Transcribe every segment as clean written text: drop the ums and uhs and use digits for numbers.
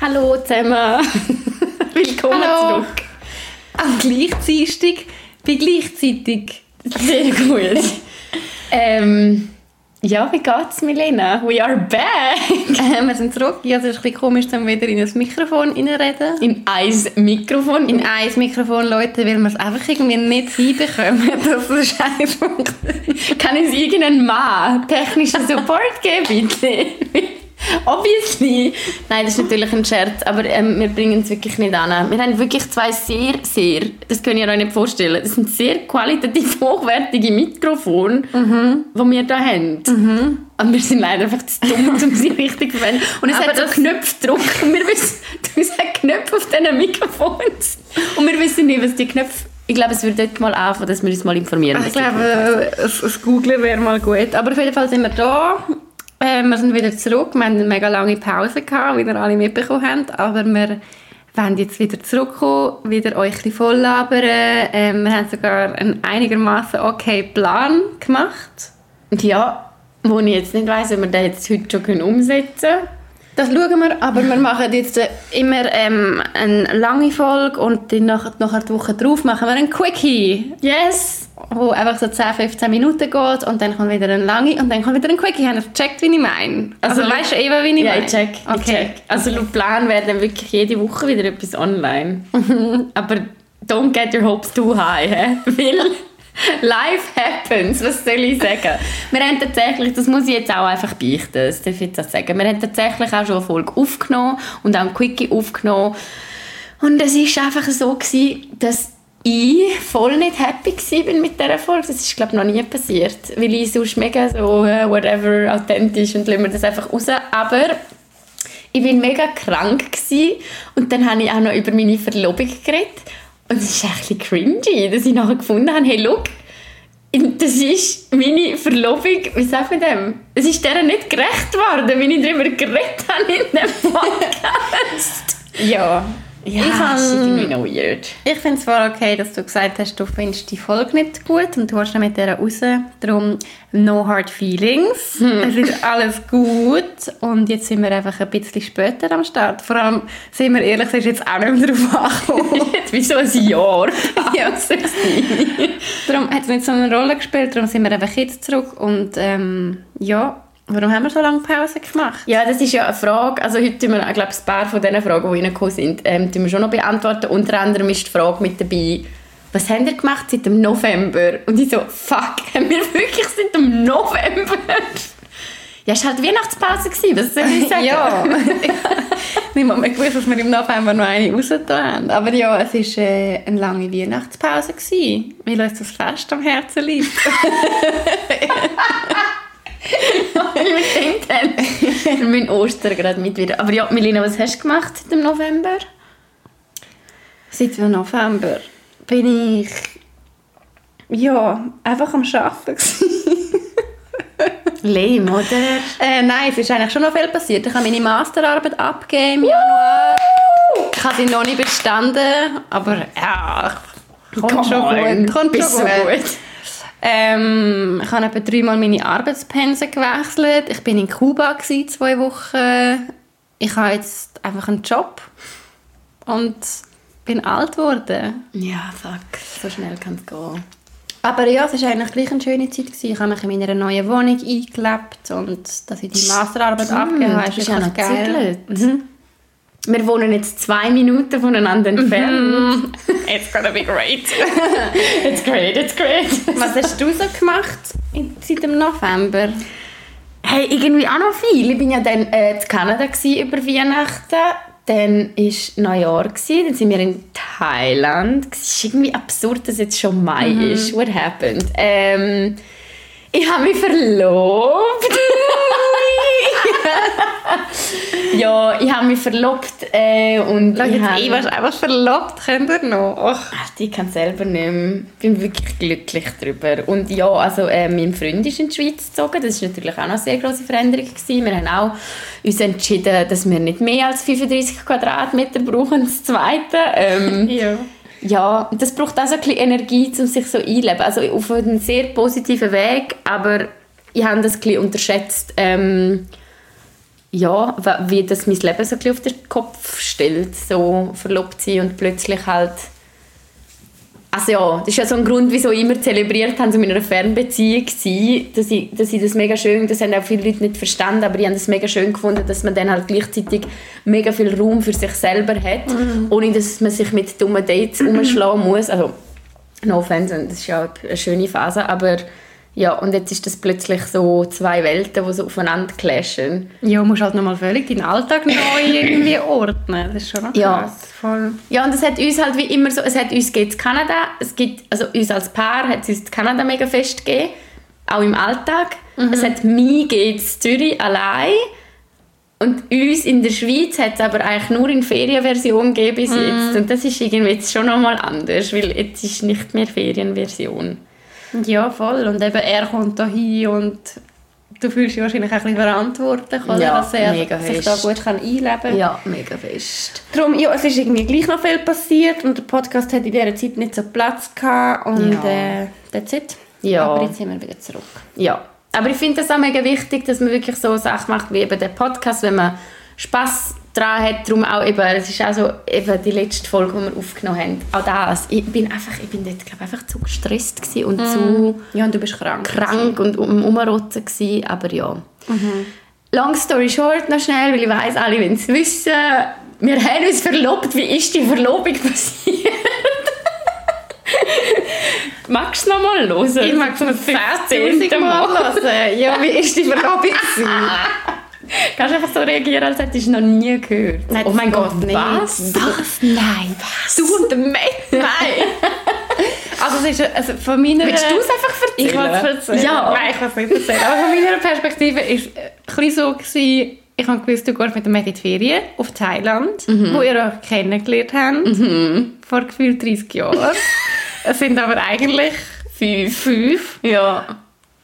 Hallo zusammen, willkommen Hallo. Zurück. Am Gleichzeitig, bei gleichzeitig. Sehr gut. Ja, wie geht's, Milena? We are back! Wir sind zurück. Ja, es ist ein bisschen komisch, dann wieder in das Mikrofon reinreden. In ein Mikrofon? In ein Mikrofon, Leute, weil wir es einfach irgendwie nicht hinbekommen, dass es funktioniert. Kann es irgendeinen Mann technischen Support geben, bitte? Obviously. Nein, das ist natürlich ein Scherz, aber wir bringen es wirklich nicht an. Wir haben wirklich zwei sehr, das könnt ihr euch nicht vorstellen, das sind sehr qualitativ hochwertige Mikrofone, die wir da haben. Mhm. Aber wir sind leider einfach zu dumm, um sie richtig zu verwenden. Und es aber hat so Knöpfdruck. Und wir wissen, es hat Knöpfe auf diesen Mikrofonen. Und wir wissen nicht, was die Knöpfe... Ich glaube, es würde dort mal anfangen, dass wir uns mal informieren. Ich glaube, das Googlen wäre mal gut. Aber auf jeden Fall sind wir da. Wir sind wieder zurück. Wir hatten eine mega lange Pause gehabt, wie wir alle mitbekommen haben. Aber wir wollen jetzt wieder zurückkommen, wieder euch ein bisschen voll labern. Wir haben sogar einen einigermaßen okayen Plan gemacht. Ja, wo ich jetzt nicht weiss, ob wir den jetzt heute schon umsetzen können. Das schauen wir, aber wir machen jetzt immer eine lange Folge und dann nachher die Woche drauf machen wir einen Quickie. Yes! Wo einfach so 10-15 Minuten geht und dann kommt wieder eine lange und dann kommt wieder ein Quickie. Habt ihr gecheckt, wie ich meine? Also weisst du, Eva, wie ich meine? Ja, ich check. Okay. Also laut Plan wäre dann wirklich jede Woche wieder etwas online. Aber don't get your hopes too high, hä? Weil life happens, was soll ich sagen? Wir haben tatsächlich, das muss ich jetzt auch einfach beichten, das darf ich jetzt auch sagen, wir haben tatsächlich auch schon eine Folge aufgenommen und auch einen Quickie aufgenommen. Und es war einfach so gewesen, dass ich voll nicht happy war mit dieser Folge. Das ist, glaube ich, noch nie passiert. Weil ich sonst mega so whatever, authentisch und lassen wir das einfach raus. Aber ich war mega krank gewesen. Und dann habe ich auch noch über meine Verlobung geredet. Und es ist echt ein bisschen cringy, dass ich nachher gefunden habe, hey, schau, das ist meine Verlobung, wie sagt man dem? Es ist deren nicht gerecht worden, wie ich darüber geredet habe in diesem Podcast. Ja, das ist irgendwie noch weird. Ich finde es voll okay, dass du gesagt hast, du findest die Folge nicht gut und du hast dann mit der raus. Darum, no hard feelings. Es ist alles gut. Und jetzt sind wir einfach ein bisschen später am Start. Vor allem, sind wir ehrlich, es ist jetzt auch nicht mehr drauf angekommen. Wie so ein Jahr. Ja, so darum hat es nicht so eine Rolle gespielt. Darum sind wir einfach jetzt zurück. Und ja... Warum haben wir so lange Pause gemacht? Ja, das ist ja eine Frage. Also heute tun wir, ich glaube, ein paar von diesen Fragen, die reingekommen sind, tun wir schon noch beantworten. Unter anderem ist die Frage mit dabei, was haben wir gemacht seit dem November? Und ich so, fuck, haben wir wirklich seit dem November? Ja, es war halt Weihnachtspause gewesen, was soll ich sagen? Ja. Ich habe nicht gewusst, dass wir im November noch eine rausgetan haben. Aber ja, es war eine lange Weihnachtspause gewesen, weil uns das Fest am Herzen liegt. Wir müssen Ostern gerade mit wieder. Aber ja, Milena, was hast du gemacht seit dem November? Seit dem November bin ich einfach am Arbeiten. Lame, oder? Nein, es ist eigentlich schon noch viel passiert. Ich habe meine Masterarbeit abgegeben im Januar. Ich habe sie noch nicht bestanden, aber ja, kommt schon gut. Ich habe etwa 3-mal meine Arbeitspensen gewechselt. Ich war in Kuba 2 Wochen. Ich habe jetzt einfach einen Job und bin alt geworden. Ja, fuck. So schnell kann es gehen. Aber ja, es war eigentlich gleich eine schöne Zeit gewesen. Ich habe mich in meiner neuen Wohnung eingelebt und dass ich die Masterarbeit abgegeben habe, ist einfach geil. Wir wohnen jetzt 2 Minuten voneinander entfernt. It's gonna be great. It's great. Was hast du so gemacht seit dem November? Hey, irgendwie auch noch viel. Ich war ja dann in Kanada über Weihnachten. Dann war Neujahr. Dann waren wir in Thailand. Es ist irgendwie absurd, dass jetzt schon Mai ist. What happened? Ich habe mich verlobt. Ja, ich habe mich verlobt und schau, ich war einfach verlobt, könnt ihr noch? Ach, ich kann selber nicht mehr. Ich bin wirklich glücklich darüber. Und ja, also mein Freund ist in die Schweiz gezogen, das war natürlich auch noch eine sehr grosse Veränderung gewesen. Wir haben auch uns entschieden, dass wir nicht mehr als 35 Quadratmeter brauchen, das Zweite. Ja, das braucht auch so ein bisschen Energie, um sich so einleben. Also auf einen sehr positiven Weg, aber ich habe das ein bisschen unterschätzt, ja, wie das mein Leben so ein bisschen auf den Kopf stellt, so verlobt sein und plötzlich halt, also ja, das ist ja so ein Grund, wieso ich immer zelebriert habe, so in meiner Fernbeziehung war, dass ich das mega schön, das haben auch viele Leute nicht verstanden, aber ich habe das mega schön gefunden, dass man dann halt gleichzeitig mega viel Raum für sich selber hat, ohne dass man sich mit dummen Dates umschlagen muss, also no offense, das ist ja eine schöne Phase, aber ja, und jetzt ist das plötzlich so zwei Welten, die so aufeinander clashen. Ja, du musst halt nochmal völlig deinen Alltag neu irgendwie ordnen. Das ist schon krass. Voll. Ja, und es hat uns halt wie immer so, es hat uns in Kanada, es gibt, also uns als Paar hat es uns in Kanada mega fest gegeben, auch im Alltag. Mhm. Es hat mich in Zürich allein und uns in der Schweiz hat es aber eigentlich nur in Ferienversion gegeben bis jetzt. Und das ist irgendwie jetzt schon nochmal anders, weil jetzt ist nicht mehr Ferienversion. Ja, voll. Und eben, er kommt hier und du fühlst dich wahrscheinlich auch ein bisschen verantwortlich, oder? Ja, dass er sich da gut einleben kann. Ja, mega fest. Darum, ja, es ist irgendwie gleich noch viel passiert und der Podcast hat in dieser Zeit nicht so Platz gehabt und that's it. Ja. Aber jetzt sind wir wieder zurück. Ja, aber ich finde das auch mega wichtig, dass man wirklich so Sachen macht wie eben der Podcast, wenn man Spass daran hat, darum auch eben, es ist auch so, eben die letzte Folge, die wir aufgenommen haben, auch das, ich bin dort, glaube ich, einfach zu gestresst gewesen und zu... Ja, und du bist krank und umrotzen gewesen, aber ja. Mhm. Long story short, noch schnell, weil ich weiss, alle wollen es wissen, wir haben uns verlobt, wie ist die Verlobung passiert? Magst du es nochmal hören? Ich mag es noch 15 Mal hören. Ja, wie ist die Verlobung? Kannst einfach so reagieren, als hättest du noch nie gehört. Nein, oh mein Gott, was? Was? Nein, was? Du und der Matt? Nein! Also es ist also von meiner... Willst du es einfach erzählen? Ich will es erzählen. Ja. Nein, ich will es nicht erzählen. Aber von meiner Perspektive war es ein so, gewesen, ich habe gewusst, du gehst mit der Matt in die Ferien auf Thailand, wo ihr euch kennengelernt habt, vor gefühlt 30 Jahren. Es sind aber eigentlich 5. Ja.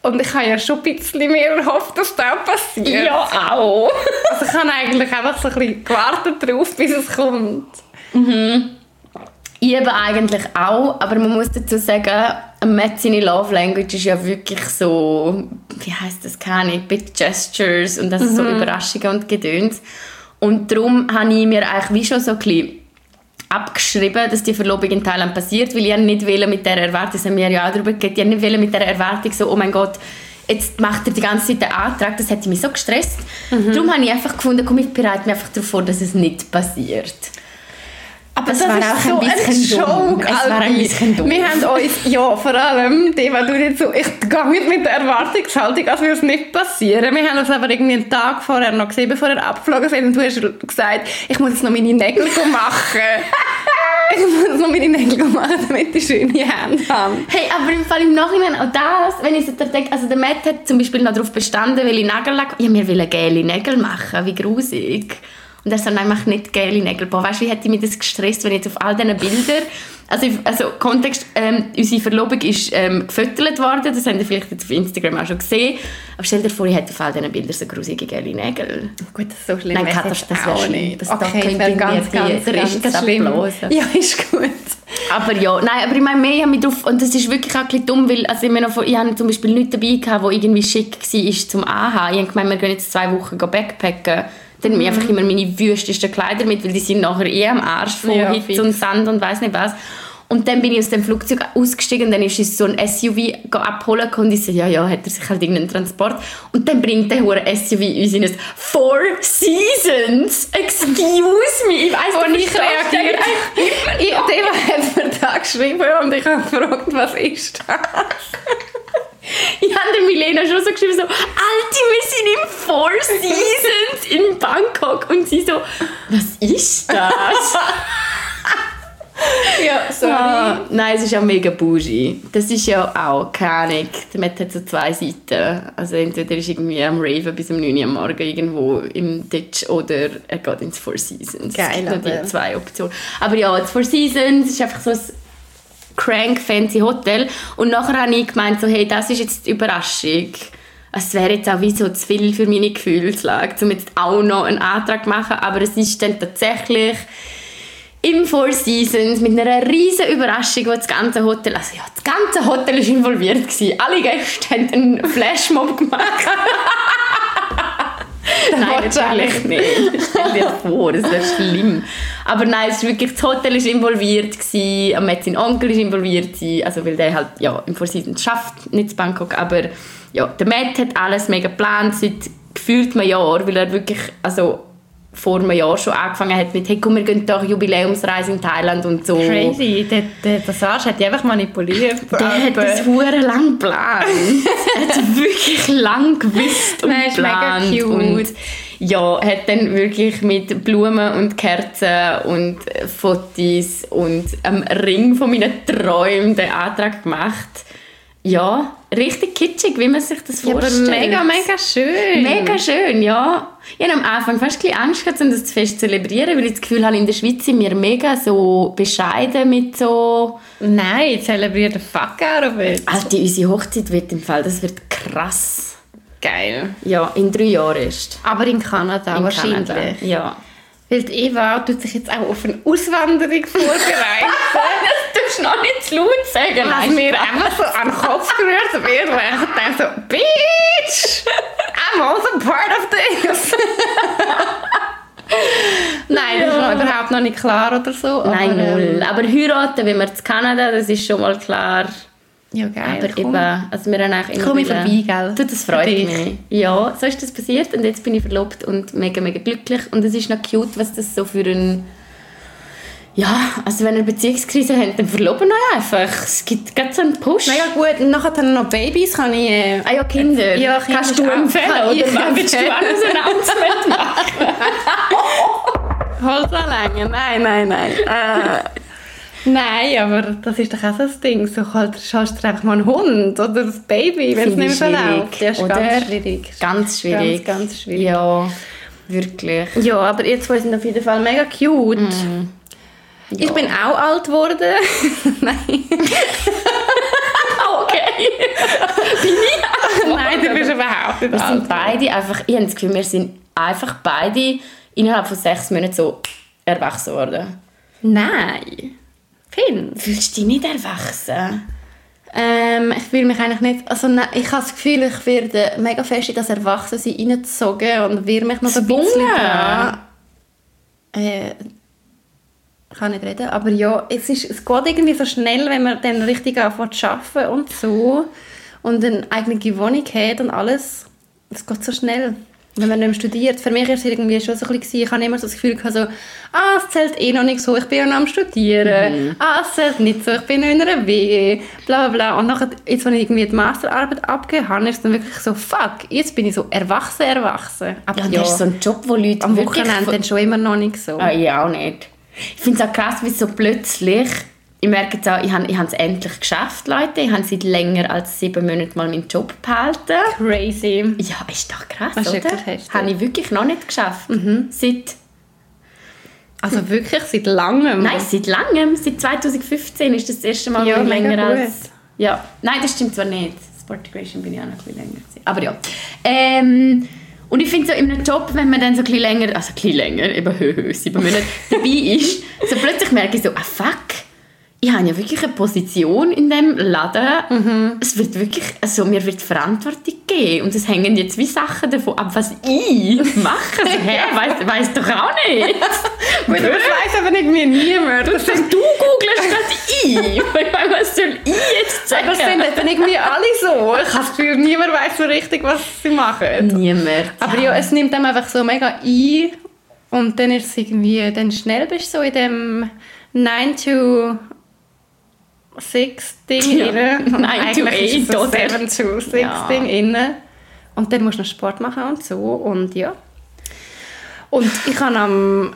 Und ich habe ja schon ein bisschen mehr erhofft, dass das auch passiert. Ja, auch. Also ich habe eigentlich einfach so ein bisschen gewartet darauf, bis es kommt. Mhm. Ich eben eigentlich auch, aber man muss dazu sagen, Matt, seine Love Language ist ja wirklich so, wie heisst das, keine Ahnung, Big Gestures und das ist so Überraschungen und Gedöns. Und darum habe ich mir eigentlich wie schon so ein bisschen abgeschrieben, dass die Verlobung in Thailand passiert, weil ich nicht will mit dieser Erwartung, das haben wir ja auch darüber geredet, ich nicht will mit dieser Erwartung so, oh mein Gott, jetzt macht er die ganze Zeit den Antrag, das hätte mich so gestresst. Darum habe ich einfach gefunden, komm, ich bereite mich einfach darauf vor, dass es nicht passiert. Aber das war auch so ein bisschen dumm. Wir haben uns, ja, vor allem, Eva, du jetzt so, ich gehe mit der Erwartungshaltung, als würde es nicht passieren. Wir haben uns aber irgendwie einen Tag vorher noch gesehen, bevor wir abgeflogen sind, und du hast gesagt, ich muss jetzt noch meine Nägel machen. Ich muss noch meine Nägel machen, damit ich schöne Hände habe. Hey, aber im Fall im Nachhinein auch das, wenn ich so denke, also der Matt hat zum Beispiel noch darauf bestanden, weil ich Nagellack, ja, wir wollen gelbe Nägel machen, wie grusig. Und er sagt, nein, mach nicht geile Nägel. Boah, weißt du, wie hätte ich mich das gestresst, wenn ich jetzt auf all diesen Bildern... Also Kontext, unsere Verlobung ist gefüttert worden, das habt ihr vielleicht jetzt auf Instagram auch schon gesehen. Aber stell dir vor, ich hätte auf all diesen Bildern so grusige geile Nägel. Gut, das ist so schlimm. Nein, das wäre schlimm. Das wäre ganz schlimm. Ja, ist gut. Aber ja, nein, aber ich meine, mehr mit drauf... Und das ist wirklich auch ein bisschen dumm, weil also ich habe zum Beispiel nichts dabei gehabt, das irgendwie schick war zum Anhaben. Ich habe gemeint, wir gehen jetzt 2 Wochen backpacken. Dann nehme ich einfach immer meine wüstesten Kleider mit, weil die sind nachher am Arsch von Hitze und Sand und weiss nicht was. Und dann bin ich aus dem Flugzeug ausgestiegen und dann ist uns so ein SUV abholen und ich so, ja, hat er sich halt irgendeinen Transport. Und dann bringt der hure SUV uns in ein 4 Seasons. Excuse me, ich weiss nicht, ich reagiere. Eva hat mir da geschrieben und ich habe gefragt, was ist das? Ich habe der Milena schon so geschrieben, so, Alti, wir sind im 4 Seasons in Bangkok. Und sie so, was ist das? Ja, sorry. Oh, nein, es ist ja mega bougie. Das ist ja auch keine Ahnung. Der Matt hat so 2 Seiten. Also entweder ist irgendwie am Raven bis um 9 Uhr am Morgen irgendwo im Ditch oder er geht ins 4 Seasons. Geil, aber. Die 2 Optionen. Aber ja, das 4 Seasons ist einfach so ein crank fancy Hotel und nachher habe ich gemeint, so, hey, das ist jetzt die Überraschung. Es wäre jetzt auch wie so zu viel für meine Gefühlslage, um jetzt auch noch einen Antrag zu machen, aber es ist dann tatsächlich im 4 Seasons mit einer riesen Überraschung, wo das ganze Hotel, also ja, das ganze Hotel war involviert. Alle Gäste haben einen Flashmob gemacht. Nein, natürlich nicht. Stell dir vor, das wäre schlimm. Aber nein, es ist wirklich, das Hotel war involviert, Matt sein Onkel war involviert, also weil der halt ja, im Four Seasons schafft, nicht in Bangkok, aber ja, der Matt hat alles mega geplant seit gefühlt einem Jahr, weil er wirklich also vor einem Jahr schon angefangen hat mit «Hey, komm, wir gehen doch Jubiläumsreise in Thailand» und so. Crazy, der Arsch hat die einfach manipuliert. Der hat das verdammt lang geplant. Er hat wirklich lang gewusst und geplant. Mega cute. Und ja, hat dann wirklich mit Blumen und Kerzen und Fotos und einem Ring von meinen Träumen den Antrag gemacht. Ja, richtig kitschig, wie man sich das vorstellt. Aber mega, mega schön. Mega schön, ja. Ich hatte am Anfang fast Angst gehabt, um das Fest zu zelebrieren, weil ich das Gefühl habe, in der Schweiz sind wir mega so bescheiden mit so... Nein, zelebrieren den Fuck out of it. Alter, unsere Hochzeit wird im Fall, das wird krass. Geil. Ja, in 3 Jahren erst. Aber in Kanada in wahrscheinlich. Kanada, ja. Weil Eva tut sich jetzt auch auf eine Auswanderung vorbereiten. Das darfst du noch nicht zu laut sagen. Was mir immer so an den Kopf gerührt wird, weil ich denke so, «Bitch, I'm also part of this!» Nein, das ist noch überhaupt noch nicht klar oder so. Aber nein, null. Aber heiraten, wenn wir in Kanada, das ist schon mal klar. Ja, geil. Aber komm. Eben, also wir haben eigentlich immer wieder... Komm ich vorbei, gell? Das freut mich. Ja, so ist das passiert und jetzt bin ich verlobt und mega, mega glücklich. Und es ist noch cute, was das so für ein... Ja, also wenn ihr Beziehungskrise habt, dann verloben euch einfach. Es gibt gerade so einen Push. Mega gut. Und nachher dann noch Babys, kann ich... Ah ja, Kinder. Ja, Kinder. Kannst du empfehlen, oder willst du alles machen? Holz anlängen? Nein. Nein, aber das ist doch auch so ein Ding. So schaust du einfach mal einen Hund oder das Baby, wenn es nicht mehr läuft. Das ist ganz schwierig. Ganz schwierig. Ja, wirklich. Ja, aber ihr zwei sind auf jeden Fall mega cute. Mm. Ja. Ich bin auch alt geworden. Nein. Okay. Bin ich? Nein, du bist überhaupt nicht alt. Wir sind beide einfach, ich habe das Gefühl, wir sind einfach beide innerhalb von 6 Monaten so erwachsen worden. Nein. Fühlst du dich nicht erwachsen? Ich fühle mich eigentlich nicht... Also nein, ich habe das Gefühl, ich werde mega fest in das Erwachsensein reingezogen und werde mich noch ein bisschen dran... Ich kann nicht reden, aber ja, es geht irgendwie so schnell, wenn man dann richtig anfängt zu arbeiten und so und eine eigene Wohnung hat und alles. Es geht so schnell. Wenn man nicht mehr studiert. Für mich war es irgendwie schon so ein bisschen, ich hatte immer so das Gefühl, so, es zählt eh noch nicht so, ich bin ja noch am Studieren. Es zählt nicht so, ich bin noch in einer WG. Bla, bla. Und nachher, jetzt, als ich irgendwie die Masterarbeit abgegeben habe, ist es dann wirklich so, fuck, jetzt bin ich so erwachsen. Aber ja, das ist so ein Job, wo Leute am Wochenende dann schon immer noch nicht so. Ah, ja, auch nicht. Ich finde es auch krass, wie so plötzlich, ich merke jetzt auch, ich habe es endlich geschafft, Leute. Ich habe seit länger als 7 Monaten mal meinen Job behalten. Crazy. Ja, ist doch krass, was oder? Das habe ich wirklich noch nicht geschafft. Mhm. Also wirklich seit langem? Nein, seit langem. Seit 2015 ist das erste Mal ja, länger als... Ja, nein, das stimmt zwar nicht. Sportdegration bin ich auch noch ein bisschen länger. Aber ja. Und ich finde so in einem Job, wenn man dann so ein bisschen länger... Also ein bisschen länger, eben 7 Monate dabei ist, so plötzlich merke ich so, fuck. Ich habe ja wirklich eine Position in diesem Laden. Mhm. Es wird wirklich, also mir wird Verantwortung gegeben. Und es hängen jetzt wie Sachen davon ab, was ich mache. Also, weiss doch auch nicht. Das weiss aber nicht mehr niemand. Das du googlest gerade ich. Was soll ich jetzt sagen? Aber das sind dann irgendwie alle so. Ich habe das Gefühl, niemand weiss so richtig, was sie machen. Niemand. Aber ja, es nimmt einem einfach so mega ein. Und dann ist es irgendwie, dann schnell bist du so in dem 9-to-6-Ding rein. 7-to-6 Ding rein. Und dann musst du noch Sport machen und so. Und ja. Und ich habe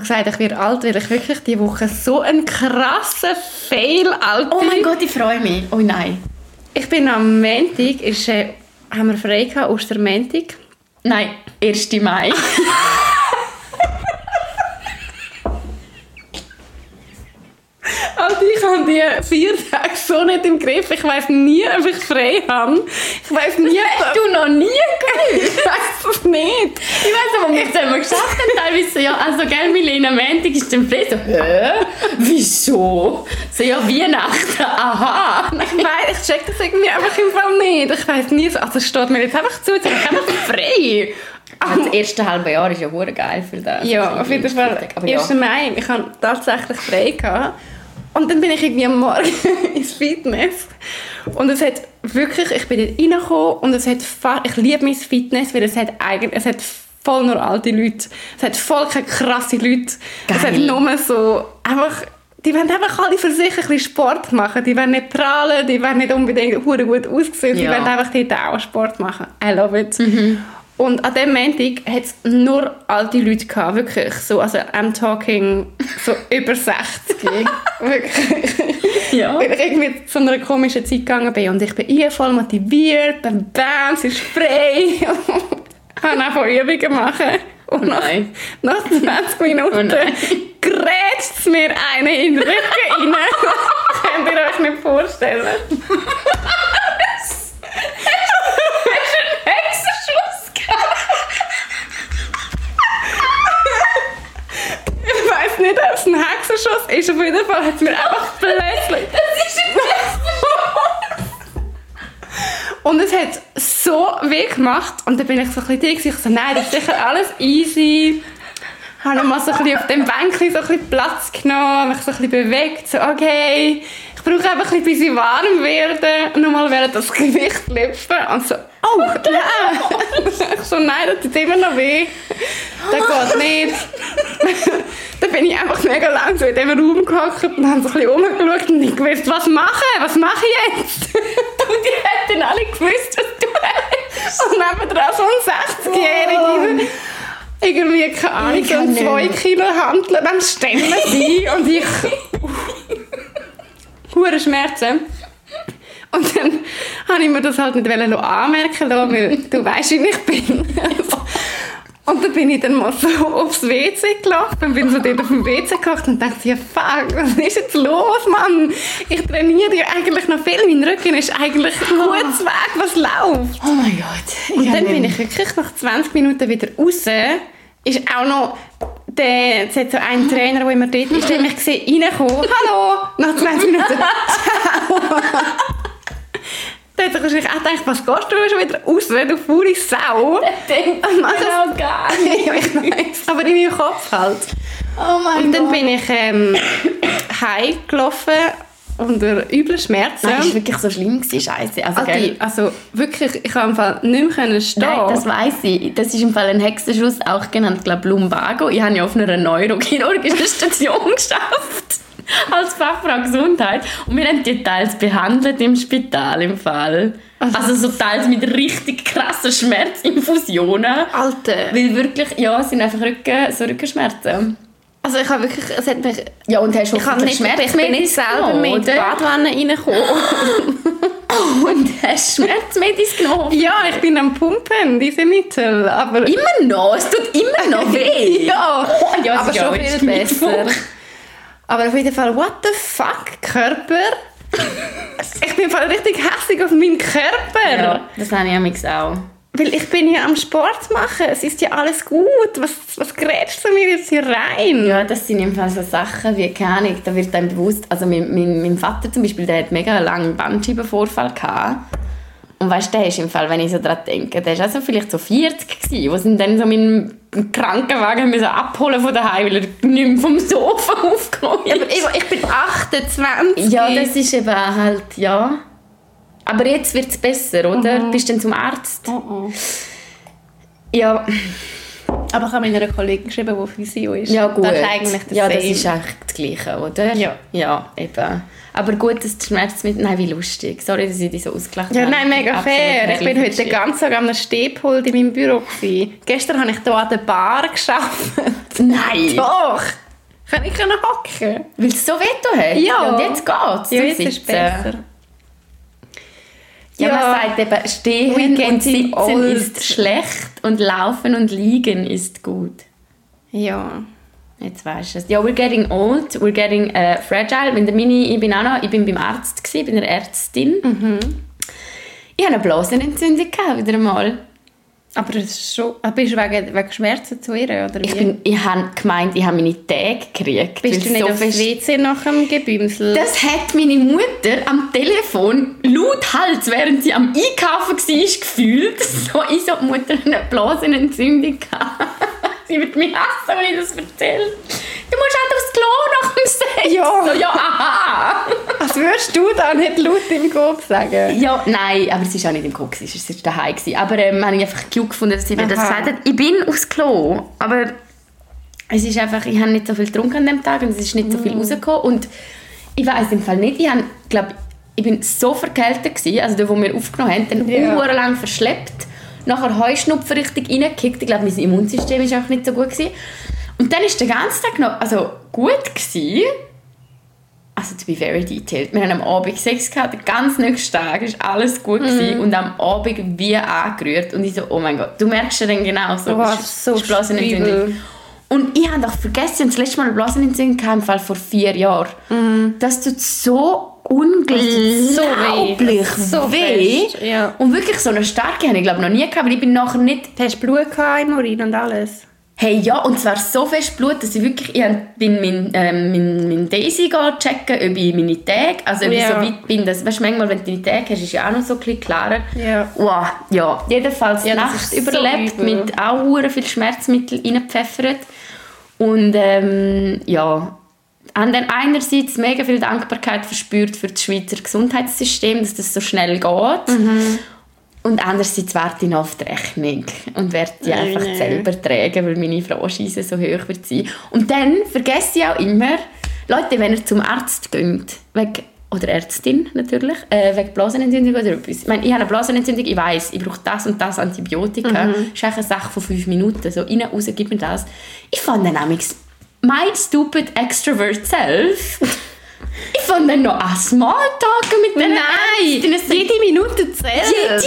gesagt, ich werde alt, weil ich wirklich diese Woche so einen krassen Fail alt bin. Oh mein Gott, ich freue mich. Oh nein. Ich bin am Montag, haben wir frei gehabt, Ostermontag. Nein, 1. Mai. Also ich habe die 4 Tage so nicht im Griff. Ich weiss nie, ob ich frei habe. Ich weiss nie, hast du noch nie gewusst? Ich weiss es nicht. Ich weiss aber, wir haben es geschafft. Teilweise so, ja, also gell, Milena, Montag ist dann frei. So, wieso? So, ja, Weihnachten, aha. Ich weiss, ich check das irgendwie einfach im Fall nicht. Ich weiss nie, also es steht mir jetzt einfach zu, jetzt bin ich einfach frei. Das erste halbe Jahr ist ja hure geil für das. Ja, auf jeden Fall. 1. Mai, ich hatte tatsächlich frei gehabt. Und dann bin ich irgendwie am Morgen ins Fitness. Und es hat wirklich, ich bin dort reingekommen und es hat, ich liebe mein Fitness, weil es hat voll nur alte Leute. Es hat voll keine krasse Leute. Geil. Es hat nur so, einfach, die wollen einfach alle für sich ein bisschen Sport machen. Die wollen nicht prahlen, die wollen nicht unbedingt hure gut aussehen, ja. Die wollen einfach dort auch Sport machen. I love it. Mhm. Und an dem Montag hatte es nur alte Leute gehabt, wirklich. So, also, I'm talking so über 60. Wirklich. Ja. Weil ich irgendwie zu einer komischen Zeit gegangen bin. Und ich bin voll motiviert, dann bam, es ist frei. Ich kann auch Übungen machen. Und nach 20 Minuten grätscht es mir eine in den Rücken rein. Das könnt ihr euch nicht vorstellen. Nicht, ob es ein Hexenschuss ist, auf jeden Fall hat es mir einfach plötzlich... Das ist ein Hexenschuss! Und es hat so weh gemacht und dann bin ich so ein bisschen dick, ich so, nein, das ist sicher alles easy. Ich habe mal so ein bisschen auf dem Bänkchen so ein bisschen Platz genommen, mich so ein bisschen bewegt, so okay, ich brauche einfach ein bisschen, bis ich warm werde, nochmal während das Gewicht lüpfen und so, oh, nein! Ich so, nein, das tut immer noch weh, das geht nicht. Dann bin ich einfach mega lang so in diesem Raum gehockt und habe so ein bisschen rumgeschaut und ich gewusst, was mache ich jetzt? Und die hätten alle gewusst, was du hast. Und nebenan so ein 60-Jähriger. Irgendwie, keine Ahnung, ich kann 2 Kilo handeln, dann stemmen sie und ich... Hure Schmerzen. Und dann wollte ich mir das halt nicht anmerken lassen, weil du weißt, wie ich bin. Und dann bin ich dann mal so aufs WC gelaufen und bin so dort auf dem WC gekocht und dachte, ja fuck, was ist jetzt los, Mann? Ich trainiere ja eigentlich noch viel, mein Rücken ist eigentlich gut weg, was läuft? Oh mein Gott. Und dann bin ich wirklich nach 20 Minuten wieder raus, ist auch noch, es hat so einen Trainer, der immer dort ist, der mich gesehen, reingekommen, hallo, nach 20 Minuten, ciao. Da hat sich wahrscheinlich auch gedacht, was gehst du schon wieder raus, du faule Sau? Der denkt genau gar nicht. Ja, ich weiß, aber in meinem Kopf halt. Oh mein Gott. Und dann bin ich heimgelaufen unter üblen Schmerzen. Nein, das war wirklich so schlimm, Scheiße. Also wirklich, ich konnte im Fall nicht mehr stehen. Nein, das weiss ich. Das ist im Fall ein Hexenschuss, auch genannt, glaube Lumbago. Ich habe ja auf einer neurochirurgischen Station geschafft. Als Fachfrau Gesundheit. Und wir haben die teils behandelt im Spital im Fall. Also so teils mit richtig krassen Schmerzinfusionen. Alter! Weil wirklich, ja, es sind einfach Rückenschmerzen. Also ich habe wirklich, es hat mich... Ja, und hast du wirklich Schmerzen? Ich bin nicht selber mit in die Badwanne reingekommen. Und hast Schmerzmedis genommen? Ja, ich bin am Pumpen, diese Mittel. Aber immer noch? Es tut immer noch weh? Ja, oh, ja, aber ja, schon viel besser. Aber auf jeden Fall, what the fuck, Körper? Ich bin voll richtig hässig auf meinen Körper. Ja, das habe ich amigs auch. Weil ich bin ja am Sport machen, es ist ja alles gut. Was grätschst du mir jetzt hier rein? Ja, das sind im Fall so Sachen wie, keine Ahnung, da wird einem bewusst, also mein Vater zum Beispiel, der hat mega langen Bandscheibenvorfall gehabt. Und weißt du, der ist im Fall, wenn ich so daran denke, der war also vielleicht so 40 gewesen, wo sie dann so meinen Krankenwagen müssen abholen von daheim, weil er nicht mehr vom Sofa aufgenommen ist. Ja, aber ich bin 28. Ja, das ist eben halt, ja. Aber jetzt wird es besser, oder? Mhm. Bist du denn zum Arzt? Mhm. Ja. Aber ich habe meiner Kollegin geschrieben, die Physio ist. Ja, gut. Das ist eigentlich das Same. Das ist eigentlich das Gleiche, oder? Ja. Ja, eben. Aber gut, dass die Schmerzmittel... Nein, wie lustig. Sorry, dass ich dich so ausgelacht habe. Ja, nein, mega fair. Ich bin heute den ganzen Tag an einem Stehpult in meinem Büro gewesen. Gestern habe ich hier an der Bar gearbeitet. Nein! Doch! Ich konnte nicht hocken. Weil es so weh hat? Ja. Und jetzt geht's. Ja, jetzt ist es besser. Ja, man sagt eben, stehen und sitzen ist schlecht und laufen und liegen ist gut. Ja. Jetzt weisst du es. Ja, we're getting old, we're getting fragile. Ich bin beim Arzt gewesen, bin eine Ärztin. Mhm. Ich hatte eine Blasenentzündung wieder einmal. Aber das ist schon, bist du wegen Schmerzen zu ihr, oder wie? Ich habe gemeint, ich habe meine Tage gekriegt. Bist du nicht so auf das WC nach dem Gebümsel? Das hat meine Mutter am Telefon laut Hals, während sie am Einkaufen war, gefühlt. So ist die Mutter eine Blasenentzündung hatte. Sie wird mich hassen, wenn ich das erzähle. Du musst halt aufs Klo nach dem Sex. Ja. So, ja, aha. Was würdest du da nicht laut im Kopf sagen? Ja, nein, aber es war auch nicht im Kopf, es war daheim. Aber habe ich einfach genug gefunden, dass sie mir das gesagt hat. Ich bin aufs Klo, aber es ist einfach, ich habe nicht so viel getrunken an dem Tag und es ist nicht so viel rausgekommen. Und ich weiss im Fall nicht, ich bin so verkältet gewesen, also da, wo wir aufgenommen haben, dann urenlang verschleppt, nachher Heuschnupfen richtig reingekickt. Ich glaube, mein Immunsystem war einfach nicht so gut gewesen. Und dann war der ganze Tag noch gut gewesen. Also to be very detailed. Wir haben am Abend Sex gehabt, den ganzen nächsten Tag war alles gut gewesen und am Abend wie angerührt. Und ich so, oh mein Gott, du merkst ja dann genau so. Oh, so Blasenentzündung. Und ich habe doch vergessen, das letzte Mal eine Blasenentzündung hatte, im Fall vor 4 Jahren. Mm. Das tut so unglaublich so weh. Ja. Und wirklich so eine starke habe ich glaube noch nie gehabt, weil ich bin nachher nicht... Du hast Blut im Urin und alles. Hey, ja, und zwar so fest Blut, dass ich wirklich, ich bin mein Daisy checken, ob ich meine Tage, also ob ich so weit bin, dass, weißt du, manchmal, wenn du deine Tage hast, ist ja auch noch so ein bisschen klarer. Ja. Wow, ja. Jedenfalls, nachts überlebt, so mit auch sehr viel Schmerzmittel reingepfeffert. Und, ja. An der einerseits mega viel Dankbarkeit verspürt für das Schweizer Gesundheitssystem, dass das so schnell geht. Mhm. Und andererseits warte ich noch auf die Rechnung und werde die einfach selber tragen, weil meine Franchise so hoch wird sein. Und dann vergesse ich auch immer, Leute, wenn ihr zum Arzt geht, oder Ärztin natürlich, wegen Blasenentzündung oder etwas. Ich meine, ich habe eine Blasenentzündung, ich weiss, ich brauche das und das Antibiotika. Mhm. Das ist eine Sache von 5 Minuten. So rein, raus, gib mir das. Ich fand dann nämlich «My stupid extrovert self». Ich fand dann noch ein Smalltalk mit diesen Ärzten. Jede Minute zählt.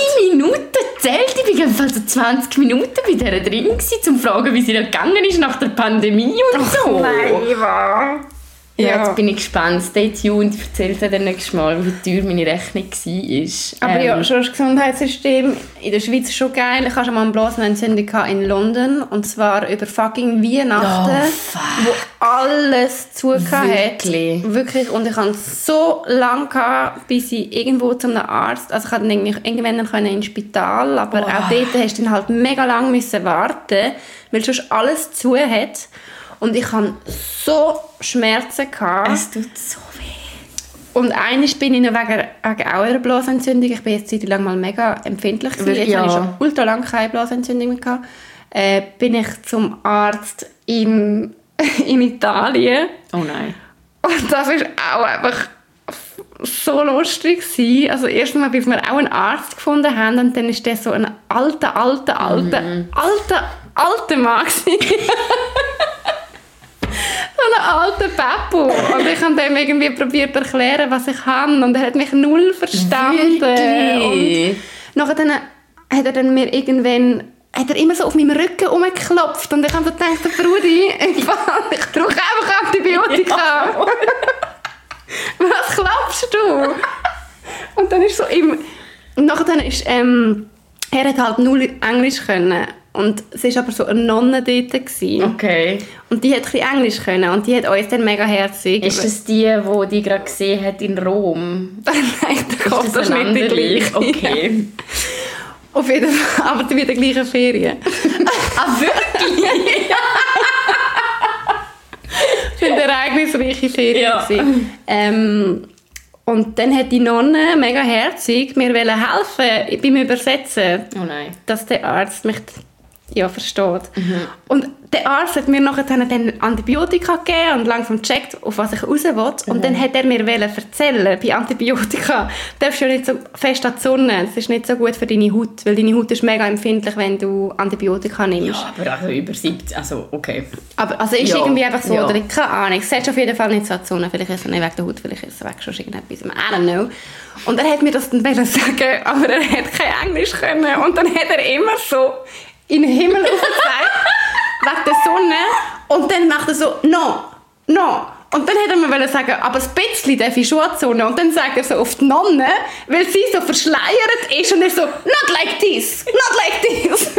Ich bin jedenfalls so 20 Minuten bei dieser drin, um zu fragen, wie sie ihr gegangen ist nach der Pandemie und so. Nein, Eva. Ja, jetzt bin ich gespannt. Stay tuned. Ich erzähle dir dann nächstes Mal, wie teuer meine Rechnung war. Aber ja, schon das Gesundheitssystem in der Schweiz ist schon geil. Ich hatte schon mal eine Blasenentzündung in London. Und zwar über fucking Weihnachten, wo alles zu hat. Wirklich. Und ich hatte so lange, bis ich irgendwo zu einem Arzt... Also ich konnte irgendwann dann ins Spital, aber auch dort musste ich halt mega lange warten, weil sonst alles zu hat. Und ich hatte so Schmerzen. Es tut so weh. Und einmal bin ich noch wegen auch einer Blasenentzündung. Ich war jetzt seit langem mal mega empfindlich. Jetzt hatte ich schon ultra lange keine Blasenentzündung mehr. Bin ich zum Arzt in Italien. Oh nein. Und das war auch einfach so lustig gewesen. Also erstmal, bis wir auch einen Arzt gefunden haben. Und dann war der so ein alter Mann. So ein alter Papu. Und ich habe dem irgendwie probiert zu erklären, was ich habe. Und er hat mich null verstanden. Wirklich? Und nachher hat er dann mir irgendwann... hat er immer so auf meinem Rücken rumgeklopft. Und ich habe so gedacht, Brudi, ich brauche einfach Antibiotika. Ja. Was klopfst du? Und dann ist so im... Und nachher ist... er hat halt null Englisch können. Und es war aber so eine Nonne dort. Okay. Und die hat ein bisschen Englisch können. Und die hat uns dann mega herzig. Ist das die gerade gesehen hat in Rom? Nein, der Kopf ist nicht die gleiche. Okay. Ja. Auf jeden Fall. Aber wieder gleiche Ferien. Ah, wirklich? Das waren ereignisreiche Ferien. Ja. Und dann hat die Nonne mega herzig mir helfen beim Übersetzen. Oh nein. Dass der Arzt mich versteht. Mhm. Und der Arzt hat mir nachher dann Antibiotika gegeben und langsam gecheckt, auf was ich raus will. Mhm. Und dann hat er mir erzählen, bei Antibiotika darfst du ja nicht so fest an die Sonne. Das ist nicht so gut für deine Haut, weil deine Haut ist mega empfindlich, wenn du Antibiotika nimmst. Ja, aber also über 70, also okay. Aber also ist irgendwie einfach so, oder ich keine Ahnung. Es setzt auf jeden Fall nicht so an die Sonne. Vielleicht ist es nicht wegen der Haut, vielleicht ist es wegen schon irgendetwas. I don't know. Und er hat mir das dann sagen, aber er hat kein Englisch können. Und dann hat er immer so in den Himmel aufgezeigt, wegen der Sonne. Und dann macht er so, no, no. Und dann hätte man wollen sagen, aber ein bisschen darf ich schon anziehen. Und dann sagt er so auf die Nonne, weil sie so verschleiert ist und er so, not like this, not like this.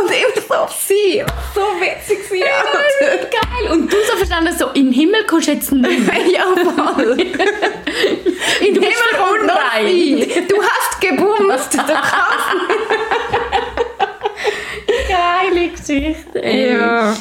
Und immer so auf sie. So witzig sie. Ja, geil. Und du so verstanden, so im Himmel kommst du jetzt nicht mehr. Ja, voll. Im Himmel kommt noch rein. Du hast gebumst. Du geile Geschichte. Ja.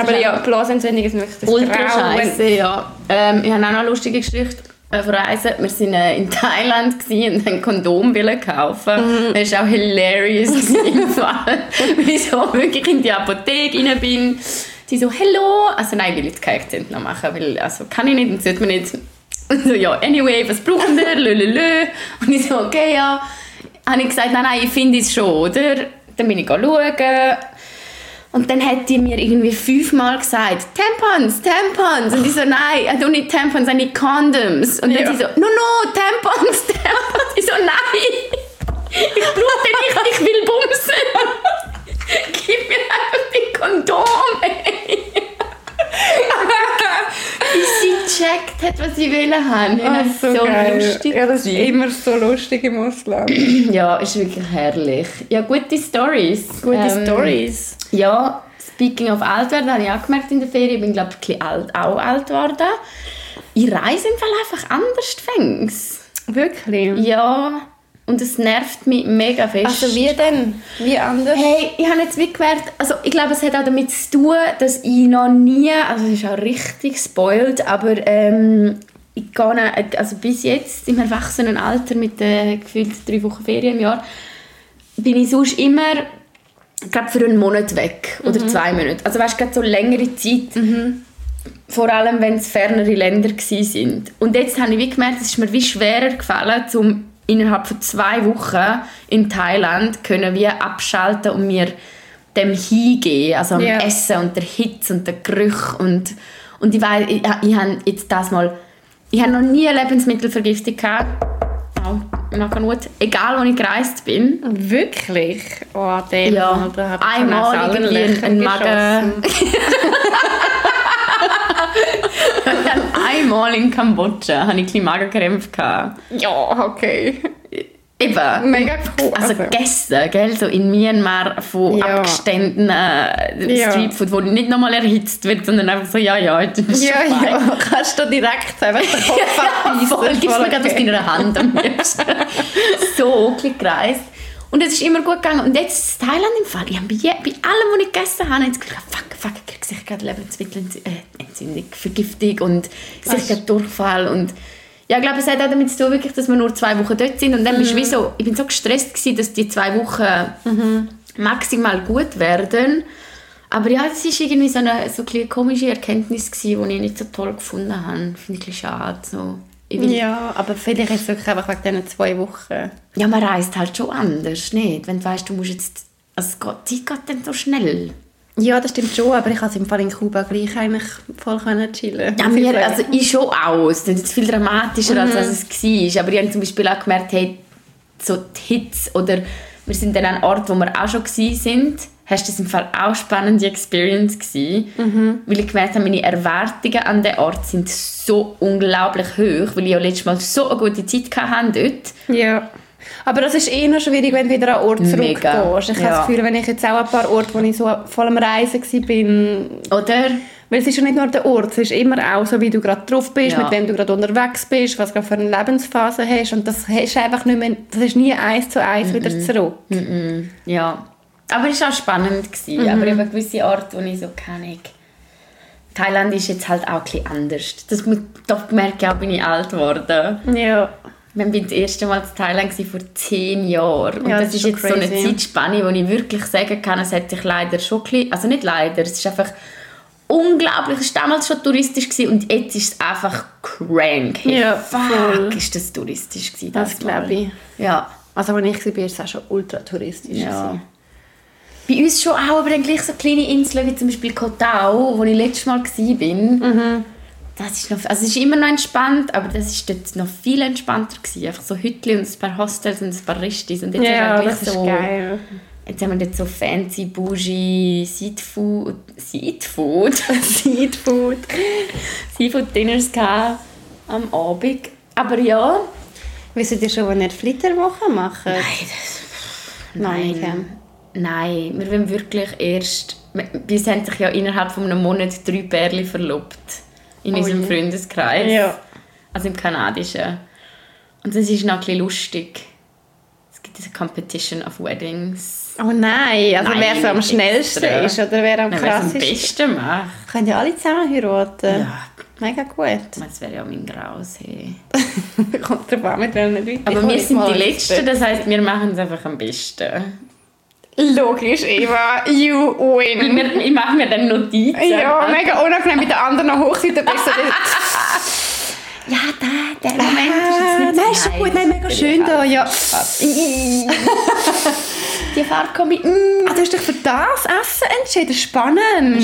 Aber ja, Blasenentzündung ist wirklich ultra scheiße. Ja. Ich habe auch noch eine lustige Geschichte. Auf Reisen. Wir waren in Thailand und ein Kondom kaufen. Das war auch hilarious. Weil ich so wirklich in die Apotheke rein bin. Sie so, hello. Also nein, ich will jetzt keinen Akzent noch machen, weil also, kann ich nicht und sollte man nicht. Und so, ja, anyway, was brauchen wir? Lölölö. Und ich so, okay, ja. Habe ich gesagt, nein, ich finde es schon, oder? Dann bin ich schauen. Und dann hat die mir irgendwie 5-mal gesagt, Tampons, Tampons. Und ich so, nein, I don't need Tampons, I need Condoms. Und dann sie so, no, Tampons, Tampons. Ich so, nein, ich brauche den nicht, ich will bumsen. Gib mir einfach die Kondome. Bis sie gecheckt hat, was sie wollen haben. Oh, so geil. Lustig. Ja, das ist immer so lustig im Ausland. Ja, ist wirklich herrlich. Ja, gute Stories. Gute Stories. Ja, speaking of alt werden, habe ich auch gemerkt in der Ferien. Ich bin, glaube ich, auch alt geworden. Ich reise im Fall einfach anders fängs. Wirklich? Ja. Und es nervt mich mega fest. Also wie denn? Wie anders? Hey, ich habe jetzt gemerkt, also ich glaube, es hat auch damit zu tun, dass ich noch nie, also es ist auch richtig spoiled, aber ich gehe nicht, also bis jetzt im Erwachsenenalter mit gefühlt 3 Wochen Ferien im Jahr, bin ich sonst immer, ich glaube, für einen Monat weg oder 2 Monate. Also weißt du, gerade so längere Zeit. Mhm. Vor allem, wenn es fernere Länder waren. Und jetzt habe ich wie gemerkt, es ist mir wie schwerer gefallen, um innerhalb von 2 Wochen in Thailand können wir abschalten und mir dem hingehen, also am Essen und der Hitze und der Geruch und ich weiß, ich habe jetzt das mal, ich habe noch nie eine Lebensmittelvergiftung gehabt, egal wo ich gereist bin. Wirklich? Oh, dem ja. Da einmal irgendwie ein Magen. Dann einmal in Kambodscha hatte ich ein Magenkrämpfe. Ja, okay. Eben. Mega cool. Also gestern, gell? So in Myanmar von abgeständten Streetfood, wo nicht nochmal erhitzt wird, sondern einfach so, das ist ja, kannst du direkt einfach den Kopf abreißen. Voll, gibst mir gerade aus deiner Hand am liebsten. So oklig gereist. Und es ist immer gut gegangen. Und jetzt ist Thailand im Fall. Ich habe bei allem, was ich gegessen habe, jetzt gedacht, fuck, ich kriege sicher gerade Lebensmittelentzündung, Vergiftung und sicher Durchfall. Und ja, ich glaube, es hat auch damit zu tun, wirklich, dass wir nur 2 Wochen dort sind. Und dann bist du wie so, ich bin so gestresst gewesen, dass die 2 Wochen maximal gut werden. Aber ja, es war irgendwie so eine komische Erkenntnis gewesen, die ich nicht so toll gefunden habe. Finde ich schade. So. Ja, aber vielleicht ist es wirklich einfach wegen diesen 2 Wochen. Ja, man reist halt schon anders, nicht? Wenn du weißt, du musst jetzt... Also die Zeit geht dann so schnell. Ja, das stimmt schon, aber ich konnte im Fall in Kuba gleich eigentlich voll chillen. Ja, also ich schon auch. Es ist viel dramatischer, als es war. Aber ich habe zum Beispiel auch gemerkt, hey, so die Hitze oder wir sind dann an einem Ort, wo wir auch schon waren. Hast du das im Fall auch spannende Experience gewesen? Weil ich gemerkt habe, meine Erwartungen an diesen Ort sind so unglaublich hoch, weil ich ja letztes Mal so eine gute Zeit hatte dort. Ja, aber das ist eh noch schwierig, wenn du wieder an einen Ort zurückgehst. Ich habe das Gefühl, wenn ich jetzt auch ein paar Orte, wo ich so voll am Reisen war, oder? Weil es ist ja nicht nur der Ort, es ist immer auch so, wie du gerade drauf bist, mit wem du gerade unterwegs bist, was du gerade für eine Lebensphase hast und das ist einfach nicht mehr, das ist nie 1:1 wieder zurück. Ja. Aber es war auch spannend. Aber über gewisse Orte, die ich so kenne. Thailand ist jetzt halt auch etwas anders. Das merke ich auch, bin ich alt geworden. Ja. Ich war das erste Mal in Thailand vor 10 Jahren. Und ja, das ist jetzt crazy. So eine Zeitspanne, wo ich wirklich sagen kann, es hat sich leider schon etwas... Also nicht leider, es ist einfach unglaublich. Es war damals schon touristisch und jetzt ist es einfach crank. Hey, ja, fuck, ist das touristisch gewesen. Das glaube ich. Ja. Also als ich war, war es auch schon ultra touristisch. Ja. Bei uns schon auch, aber dann gleich so kleine Inseln wie zum Beispiel Koh Tao, wo ich letztes Mal war. Das ist noch, also es ist immer noch entspannt, aber das war dort noch viel entspannter gewesen. Einfach so Hütchen und ein paar Hostels und ein paar Ristis. Und jetzt ist es so geil. Jetzt haben wir dort so fancy, bougie Seafood-Dinners gehabt am Abend. Aber ja. Wissen ihr schon, was nicht Flitterwochen machen? Nein, wir wollen wirklich erst... Bis haben sich ja innerhalb von einem Monat 3 Pärchen verlobt. In unserem Freundeskreis. Ja. Also im Kanadischen. Und das ist noch ein bisschen lustig. Es gibt diese Competition of Weddings. Oh nein, also nein, wer so am schnellsten ist oder wer am krassesten. Wer am besten macht. Können ja alle zusammen heiraten. Ja. Mega gut. Das wäre ja mein Graus. Hey. Kommt drauf an, mit welchen Leuten. Aber wir sind die Letzten, das heisst, wir machen es einfach am besten. Logisch, Eva, you win. Ich mache mir dann Notizen. Ja, mega unangenehm mit den anderen Hochzeiten. Ja, der Moment ist jetzt nicht so. Nein, ist schon gut, nein, mega schön da. Ja. Die Farbe komme ich... Ah, du hast dich für das Essen entschieden. Spannend.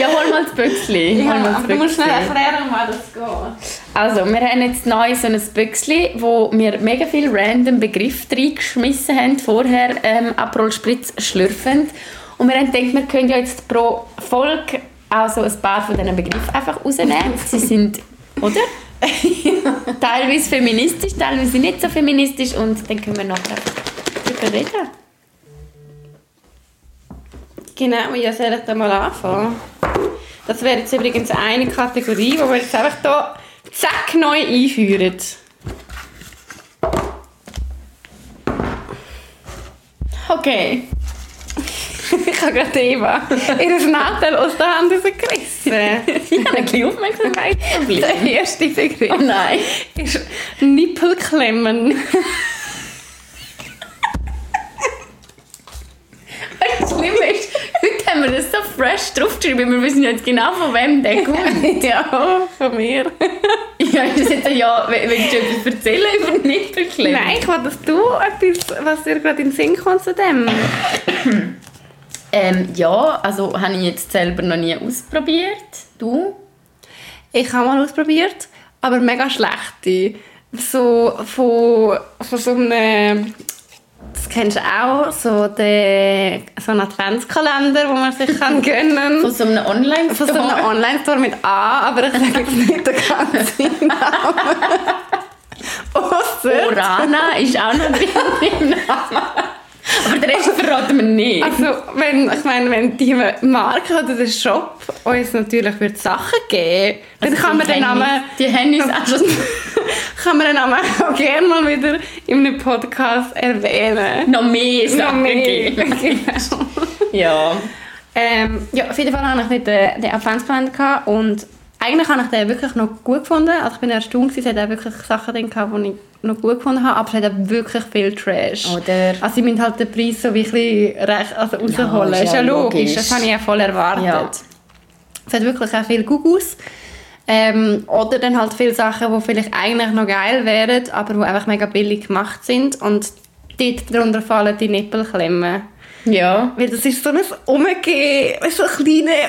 Ja, hol mal das Büchsli. Ja, aber du musst schnell erklären, wie das geht. Also, wir haben jetzt neu so ein Büchsli, wo wir mega viele random Begriffe reingeschmissen haben, vorher Aperol Spritz schlürfend. Und wir haben gedacht, wir können ja jetzt pro Folge auch so ein paar von diesen Begriffen einfach rausnehmen. Sie sind, oder? Teilweise feministisch, teilweise nicht so feministisch. Und dann können wir nachher darüber reden. Genau, ja, soll ich da mal anfangen? Das wäre jetzt übrigens eine Kategorie, die wir jetzt einfach hier zack neu einführen. Okay. Ich habe gerade Eva ihren Nadel aus der Hand rausgerissen. Ich habe eine Aufmerksamkeit geblieben. Der erste Begriff ist Nippelklemmen. Das Schlimme ist, heute haben wir das so fresh draufgeschrieben. Wir wissen jetzt genau, von wem der kommt. Ja, von mir. Ja, ist das jetzt ein Ja? Willst du etwas erzählen über Nippelklemmen? Nein, ich will, dass du etwas, was dir gerade in den Sinn kommt zu dem. Ja, also habe ich jetzt selber noch nie ausprobiert. Du? Ich habe mal ausprobiert, aber mega schlechte. So von so einem... Das kennst du auch, so einen Adventskalender, wo man sich kann gönnen kann. Von so einem Online-Store? Von so einem Online-Store mit A, aber ich sage jetzt nicht den ganzen Namen. Ausser... Urana ist auch noch drin im Namen. Aber den Rest verraten wir nicht. Also, wenn die Marke oder der Shop uns natürlich für die Sachen geben, also dann kann man den Namen... Die Handys anschauen. Kann man den Namen auch gerne mal wieder in einem Podcast erwähnen. Noch mehr Sachen geben. Genau. Ja. Ja, auf jeden Fall hatte ich nicht den Adventskalender und eigentlich habe ich den wirklich noch gut gefunden. Also ich bin erstaunt, es hat auch wirklich Sachen drin gehabt, die ich noch gut gefunden habe, aber es hat auch wirklich viel Trash. Oder? Also ich müssen halt den Preis so wirklich rausholen. Ja, ist ja logisch, das habe ich ja voll erwartet. Ja. Es hat wirklich auch viel Gugus. Oder dann halt viele Sachen, die vielleicht eigentlich noch geil wären, aber die einfach mega billig gemacht sind und dort darunter fallen die Nippelklemmen. Ja. Weil das ist so ein kleines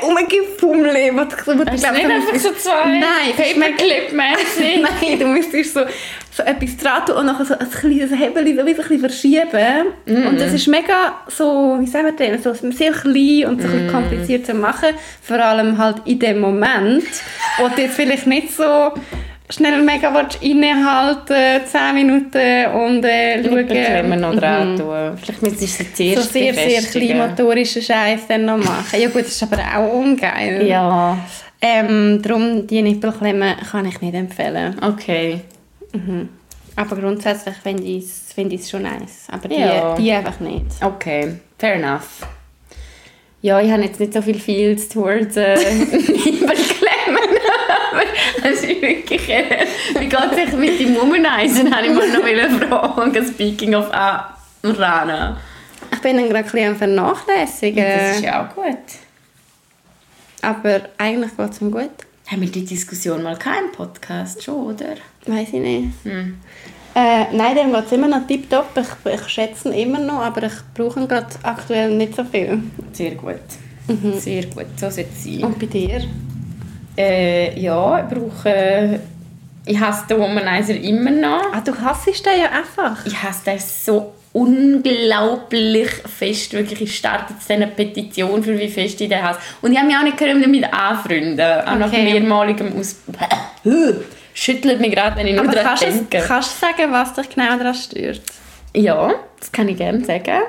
Umgefummel. Das ist nicht einfach so zwei Paperclip-mässig. Nein, du müsstest so etwas dran tun und nachher so ein kleines Hebel so ein bisschen verschieben. Mm-mm. Und das ist mega so, wie sagen wir denn, so sehr klein und so kompliziert zu machen. Vor allem halt in dem Moment, wo du jetzt vielleicht nicht so schnell mega innehalten, 10 Minuten und schauen. Klemmen noch dran tun. Vielleicht müsstest du es zuerst befestigen. So sehr, sehr klein motorischen Scheiß dann noch machen. Ja gut, das ist aber auch ungeil. Ja. Darum, die Nippelklemmen kann ich nicht empfehlen. Okay. Mhm. Aber grundsätzlich finde ich es schon nice. Aber die einfach nicht. Okay, fair enough. Ja, ich habe jetzt nicht so viel Feels towards Nippelklemmen. Das ist wirklich... Wie geht es mit dem Womanizer? Habe ich mal noch eine Frage. Speaking of Rana. Ich bin dann gerade ein bisschen am Vernachlässigen. Ja, das ist ja auch gut. Aber eigentlich geht es ihm gut. Haben wir die Diskussion mal keinen Podcast schon, oder? Weiß ich nicht. Nein, dem geht es immer noch tiptop. Ich schätze ihn immer noch, aber ich brauche ihn gerade aktuell nicht so viel. Sehr gut. Mhm. Sehr gut, so sollte es sein. Und bei dir? Ja, ich brauche Ich hasse den Womanizer immer noch. Ah, du hasst den ja einfach. Ich hasse den so unglaublich fest. Wirklich, ich starte jetzt eine Petition, für wie fest ich den hasse. Und ich habe mich auch nicht damit anfreunden können. Okay. Auch nach mehrmaligem schüttelt mich gerade, wenn ich nur daran denke. Aber kannst du sagen, was dich genau daran stört? Ja, das kann ich gerne sagen.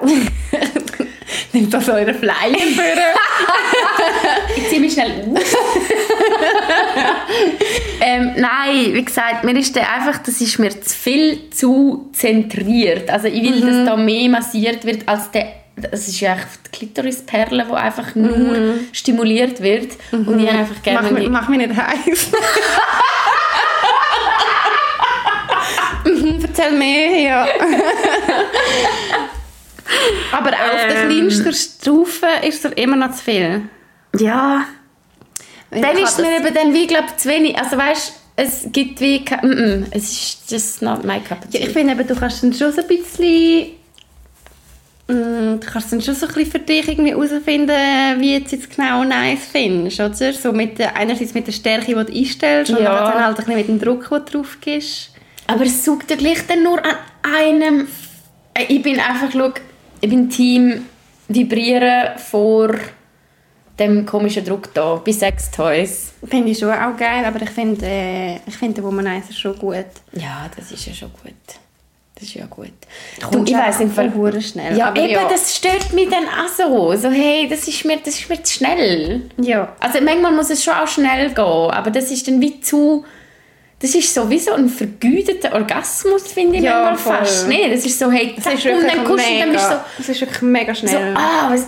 Nimmt das eure Flyer für. Ich ziehe mich schnell um. Nein, wie gesagt, mir ist einfach, das ist mir zu viel zu zentriert. Also ich will, dass da mehr massiert wird als der. Das ist ja echt die Klitorisperle, die einfach nur stimuliert wird. Und ich einfach gerne. Mach mich nicht heiß. Erzähl mehr, ja. Aber auf der kleinsten Stufe ist es immer noch zu viel. Ja. Dann ist mir eben dann wie, glaube ich, zu wenig. Also weißt, es gibt wie... Es ist just not my cup of tea. Ja, ich finde eben, du kannst dann schon so ein bisschen... Du kannst dann schon so ein bisschen für dich irgendwie herausfinden, wie du es genau nice findest, oder? So mit der, einerseits mit der Stärke, die du einstellst, und dann halt ein bisschen mit dem Druck, den du drauf gibst. Aber es sucht ja gleich dann nur an einem... Ich bin einfach, look, ich bin Team Vibrieren vor dem komischen Druck da bei Sex Toys. Finde ich schon auch geil, aber ich finde den Womanizer schon gut. Ja, das ist ja schon gut. Das ist ja gut. Du, ich weiss im Fall verdammt schnell. Ja, aber eben, ja. Das stört mich dann auch so. So, hey, das ist mir zu schnell. Ja. Also manchmal muss es schon auch schnell gehen, aber das ist dann wie zu... Das ist sowieso ein vergüteter Orgasmus, finde ich manchmal fast. Nee, das ist so, hey, zack, ist und dann kuscheln, mega, dann bist du so... Das ist wirklich mega schnell.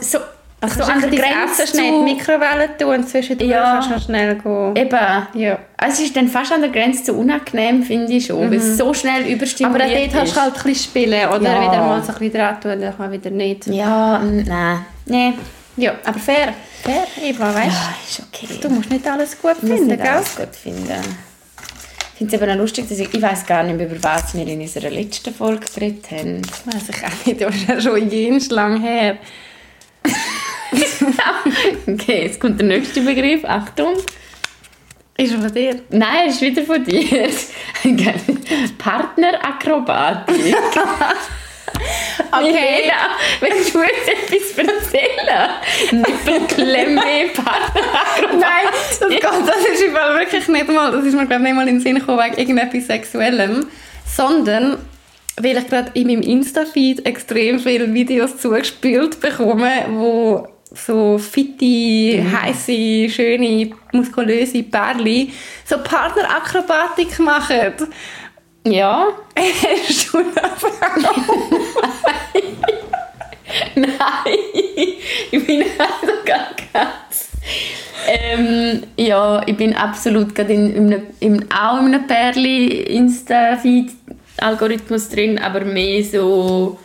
So an der Grenze schnell in die Mikrowelle tun und zwischendurch kannst du schnell gehen. Eben. Ja. Also es ist dann fast an der Grenze zu unangenehm, finde ich schon, weil es so schnell überstimuliert ist. Aber dort kannst du halt ein bisschen spielen, oder wieder mal so ein bisschen dran tun, dann mal wieder nicht. Ja, nein. Nee. Ja, aber fair. Fair, Eva, weißt du? Ja, ist okay. Du musst nicht alles gut finden, gell? Alles gut finden. Ich finde es aber auch lustig, dass ich weiss gar nicht mehr, über was wir in unserer letzten Folge geredet haben. Das weiss ich auch nicht, das ist ja schon jens lang her. Okay, jetzt kommt der nächste Begriff. Achtung. Ist er von dir? Nein, er ist wieder von dir. Partnerakrobatik. Okay. Milena, willst du jetzt etwas erzählen? Nippelklemme, Partnerakrobatik. Nein, das ist im Fall wirklich nicht mal, das ist mir gerade nicht mal in den Sinn gekommen wegen irgendetwas Sexuellem, sondern weil ich gerade in meinem Insta-Feed extrem viele Videos zugespielt bekomme, wo so fitte, heisse, schöne, muskulöse Pärchen so Partnerakrobatik machen. Ja. Hast du das auch? Nein. Ich bin also ganz... ja, ich bin absolut gerade auch in einem Perli-Insta-Feed-Algorithmus drin, aber mehr so...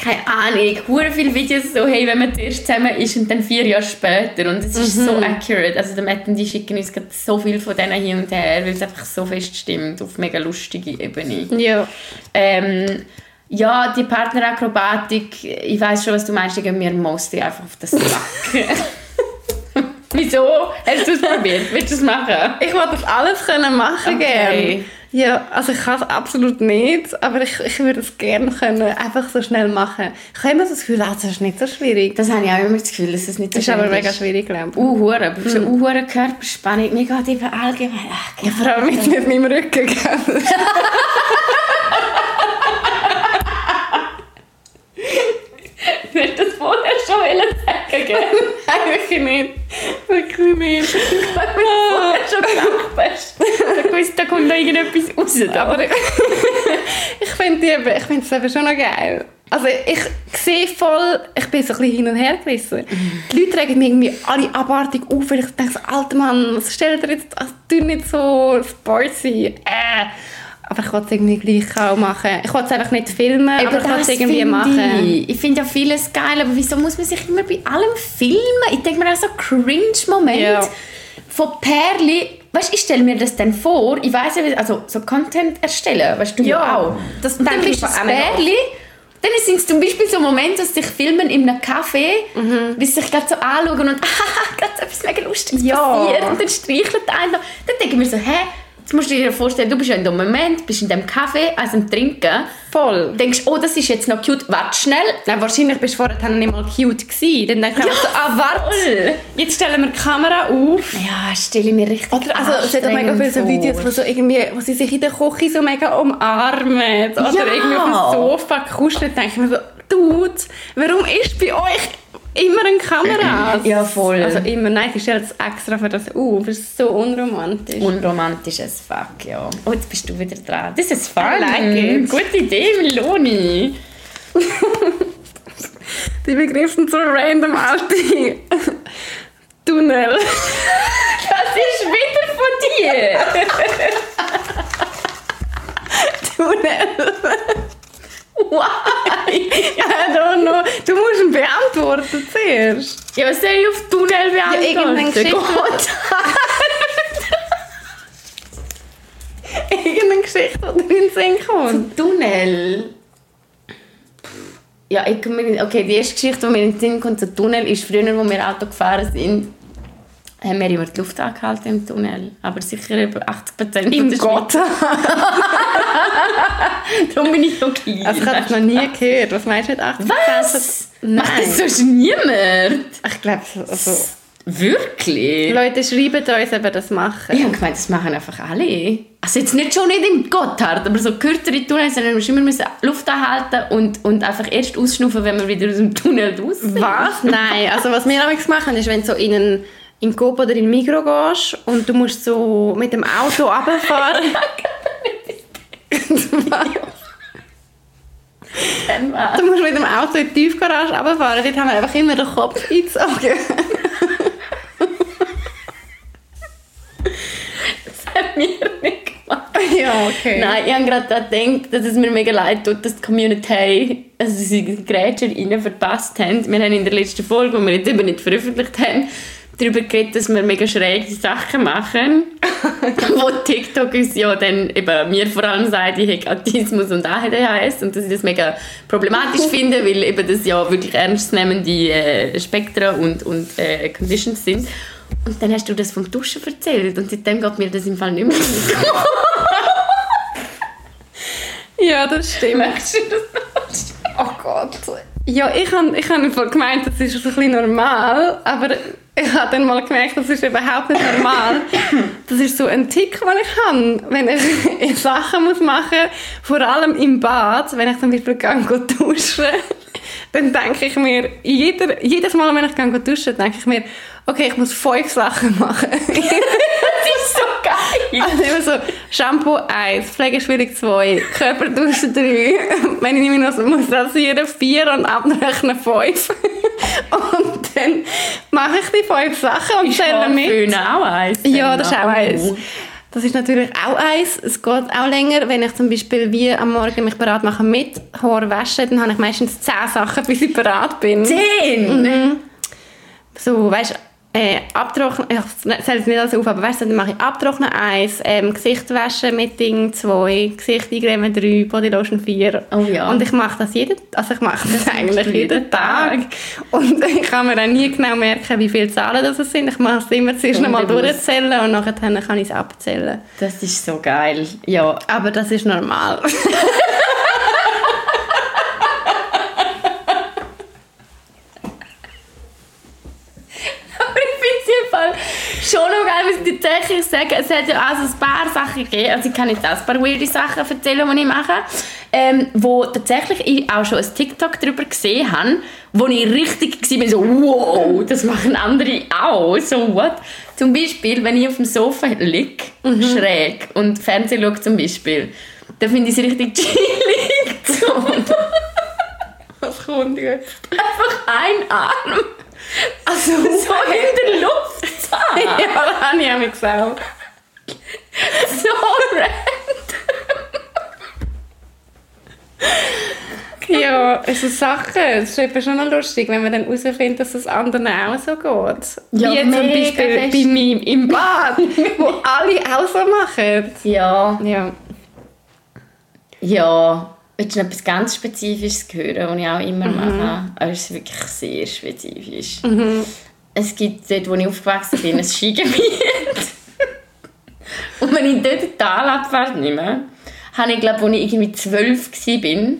Keine Ahnung, hure viele Videos so, hey, wenn man zuerst zusammen ist und dann 4 Jahre später. Und es ist so accurate. Also der Matt und die schicken uns gerade so viel von denen hin und her, weil es einfach so fest stimmt, auf mega lustige Ebene. Ja. Ja, die Partnerakrobatik, ich weiss schon, was du meinst, ich gebe mir mostly einfach auf das Sack. Wieso? Hast du es probiert? Willst du es machen? Ich wollte das alles machen gerne. Ja, also ich kann es absolut nicht, aber ich würde es gerne können, einfach so schnell machen. Ich habe immer so das Gefühl, das ist nicht so schwierig. Das habe ich auch immer das Gefühl, dass es nicht so schwierig ist. Ist aber mega schwierig, glaube ich. Aber so hohe Körperspannung, mir geht eben allgemein... Ja, vor allem mit meinem Rücken, gell? Du hättest das vorher schon sagen, gell? Nein, wirklich nicht. Wirklich nicht. Ich habe vorher schon gedacht, da kommt noch irgendetwas raus. Da. Aber ich finde es eben schon noch geil. Also ich sehe voll, ich bin so ein bisschen hin und her gerissen. Die Leute regen mich irgendwie alle abartig auf, weil ich denke so, alter Mann, was stellt ihr jetzt, also tu nicht so sporty. Aber ich wollte es irgendwie gleich auch machen. Ich wollte es einfach nicht filmen, aber ich wollte es irgendwie machen. Ich finde ja vieles geil, aber wieso muss man sich immer bei allem filmen? Ich denke mir auch so Cringe-Momente von Perli. Weißt, ich stelle mir das dann vor, ich weiss ja, also so Content erstellen, weißt du auch. Das und dann bist du ein Pärchen, dann sind es zum Beispiel so Momente, dass sich filmen in einem Café, bis sich gerade so anschauen und gerade so etwas mega Lustiges passiert und dann streichelt einer. Dann denke ich mir so, hä? Jetzt musst du dir vorstellen, du bist ja in dem Moment, bist in dem Kaffee, also am Trinken. Voll. Denkst, oh, das ist jetzt noch cute, warte schnell. Nein, wahrscheinlich bist du vorher nicht mal cute gewesen. Dann denkst du, ja, so, ah, warte, jetzt stellen wir die Kamera auf. Ja, stelle ich mir richtig vor. Also es hat auch mega viele so Videos, wo, so irgendwie, wo sie sich in der Küche so mega umarmen. Oder ja, irgendwie auf dem Sofa kuscheln. Denke ich mir so, Dude, warum ist bei euch immer eine Kamera? Ja, voll. Also immer, nein, ich stelle es extra für das auf. Das ist so unromantisch. Unromantisch as fuck, ja. Oh, jetzt bist du wieder dran. Das ist fun. Like it. Gute Idee, Meloni. Die Begriffe sind so random, alte Tunnel. Das ist wieder von dir. Tunnel. Why? I don't know. Du musst ihn beantworten zuerst. Ja, was soll ich auf Tunnel beantworten? Ja, irgendeine Geschichte. Irgendeine Geschichte, die du in den Sinn kommst. Tunnel? Ja, okay, die erste Geschichte, die mir in den Sinn kommt, zu Tunnel, ist früher, als wir Auto gefahren sind, haben wir immer die Luft angehalten im Tunnel. Aber sicher über 80% im Gott. Darum bin ich so klein. Also ich habe das noch nie gehört. Was meinst du mit 80%? Was? Nein. Macht das sonst niemand? Ich glaube, also... Wirklich? Leute, schreiben uns, ob ihr das machen. Ich habe gemeint, das machen einfach alle. Also jetzt nicht schon nicht im Gotthard, aber so kürzere Tunnel, sondern wir müssen immer Luft anhalten und einfach erst ausschnaufen, wenn wir wieder aus dem Tunnel raus sind. Was? Nein, also was wir damals gemacht haben, ist, wenn so in einen... in Coop oder in Migros gehst und du musst so mit dem Auto runterfahren. Du musst mit dem Auto in die Tiefgarage runterfahren. Dort haben wir einfach immer den Kopf eingezogen. Das haben wir nicht gemacht. Ja, okay. Nein, ich habe gerade gedacht, dass es mir mega leid tut, dass die Community also unsere Grätscherinnen verpasst haben. Wir haben in der letzten Folge, die wir jetzt eben nicht veröffentlicht haben, darüber geredet, dass wir mega schräge Sachen machen, wo TikTok uns ja dann eben mir vor allem sagt, ich habe Autismus und ADHS und dass ich das mega problematisch finde, weil eben das ja wirklich ernstnehmende Spektra und Conditions sind. Und dann hast du das vom Duschen erzählt und seitdem geht mir das im Fall nicht mehr. Ja, das stimmt. Oh Gott. Ja, ich hab gemeint, das ist so ein bisschen normal, aber ich habe dann mal gemerkt, das ist überhaupt nicht normal. Das ist so ein Tick, den ich habe, wenn ich Sachen machen muss, vor allem im Bad, wenn ich zum Beispiel duschen gehe, dann denke ich mir, jedes Mal, wenn ich duschen gehe, denke ich mir, okay, ich muss 5 Sachen machen. Das ist so geil. Also immer so, Shampoo 1, Pflegeschwierig 2, Körperduschen 3, wenn ich mich noch muss rasieren 4 und abrechnen 5. Und dann mache ich die 5 Sachen und zähle mit. Ist auch eins? Ja, das ist auch eins. Das ist natürlich auch eins. Es geht auch länger, wenn ich zum Beispiel wie am Morgen mich bereit mache mit Haar waschen, dann habe ich meistens 10 Sachen, bis ich bereit bin. 10? Mhm. So, weißt du, abtrocknen, ich zähle es nicht alles auf, aber weißt du, dann mache ich abtrocknen 1, Gesicht waschen mit Ding 2, Gesicht eingremen 3, Bodylotion 4. Oh ja. Und ich mache das jeden Tag. Und ich kann mir auch nie genau merken, wie viele Zahlen das sind. Ich mache es immer zuerst nochmal durchzählen und nachher kann ich es abzählen. Das ist so geil. Ja, aber das ist normal. Schon noch geil, was ich tatsächlich sage, es hat ja auch so ein paar Sachen gegeben, also ich kann jetzt auch ein paar weirde Sachen erzählen, die ich mache, wo tatsächlich ich auch schon ein TikTok darüber gesehen habe, wo ich richtig war, so wow, das machen andere auch, so what? Zum Beispiel, wenn ich auf dem Sofa liege, schräg, und Fernsehen schaue zum Beispiel, dann finde ich es richtig chillig. Was kommt jetzt? Einfach ein Arm. Also so in der Luft zu haben. Ja, das habe ich auch gesagt. So random. Ja, es sind Sachen. Es ist eben schon noch lustig, wenn man dann herausfindet, dass es anderen auch so geht. Ja, wie zum Beispiel bei mir im Bad, wo alle auch so machen. Ja. Ja. Ja. Willst du noch etwas ganz Spezifisches hören, was ich auch immer mache? Aber es ist wirklich sehr spezifisch. Es gibt dort, wo ich aufgewachsen bin, ein Skigebiet. Und als ich dort da Abfahrt nehme, hatte ich, glaube ich, als ich irgendwie 12 war,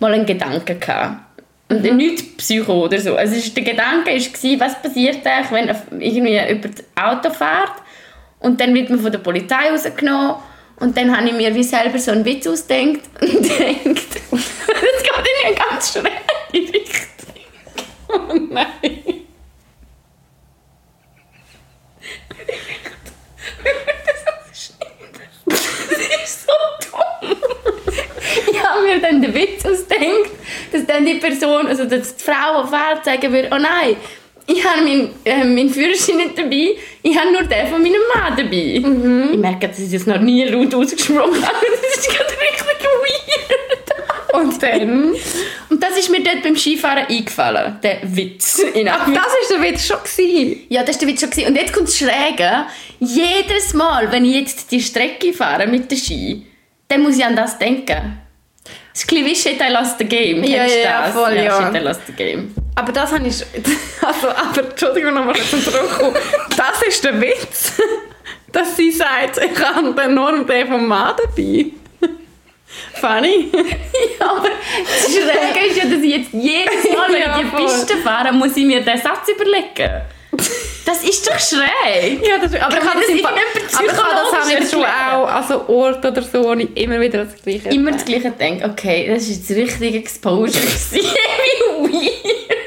mal einen Gedanken gehabt. Und nicht Psycho oder so. Also der Gedanke war, was passiert eigentlich, wenn irgendwie über das Auto fährt und dann wird man von der Polizei rausgenommen. Und dann habe ich mir wie selber so einen Witz ausgedacht und gedacht, das geht in eine ganz schräge Richtung. Oh nein. Das ist so dumm. Ich habe mir dann den Witz ausgedacht, dass dann die Person, also dass die Frau auf Fahrt sagen würde, oh nein, ich habe meinen Führerschein nicht dabei, ich habe nur den von meinem Mann dabei. Mhm. Ich merke, dass ich das noch nie laut ausgesprochen habe. Das ist gerade richtig weird. Und das ist mir dort beim Skifahren eingefallen, der Witz. Ach, das war der Witz schon gewesen? Ja, das war der Witz schon gewesen. Und jetzt kommt das Schräge. Jedes Mal, wenn ich jetzt die Strecke fahre mit dem Ski, dann muss ich an das denken. Das ist ein bisschen wie «Shit, I lost the game». Ja, voll, ja. «Shit, I lost the game». Aber das habe ich... Aber Entschuldigung, nochmal zum Zurückkommen. Das ist der Witz, dass sie sagt, ich habe nur den vom Mann dabei. Funny. Ja, aber das Schräge ist ja, dass ich jetzt jedes Mal, wenn ich die Piste fahre, muss ich mir diesen Satz überlegen. Das ist doch schräg. Ja, das, aber ich kann das nicht du auch an so Ort oder so, wo ich immer wieder das Gleiche immer das Gleiche denke. Okay, das war jetzt richtig Exposure. Wie weird.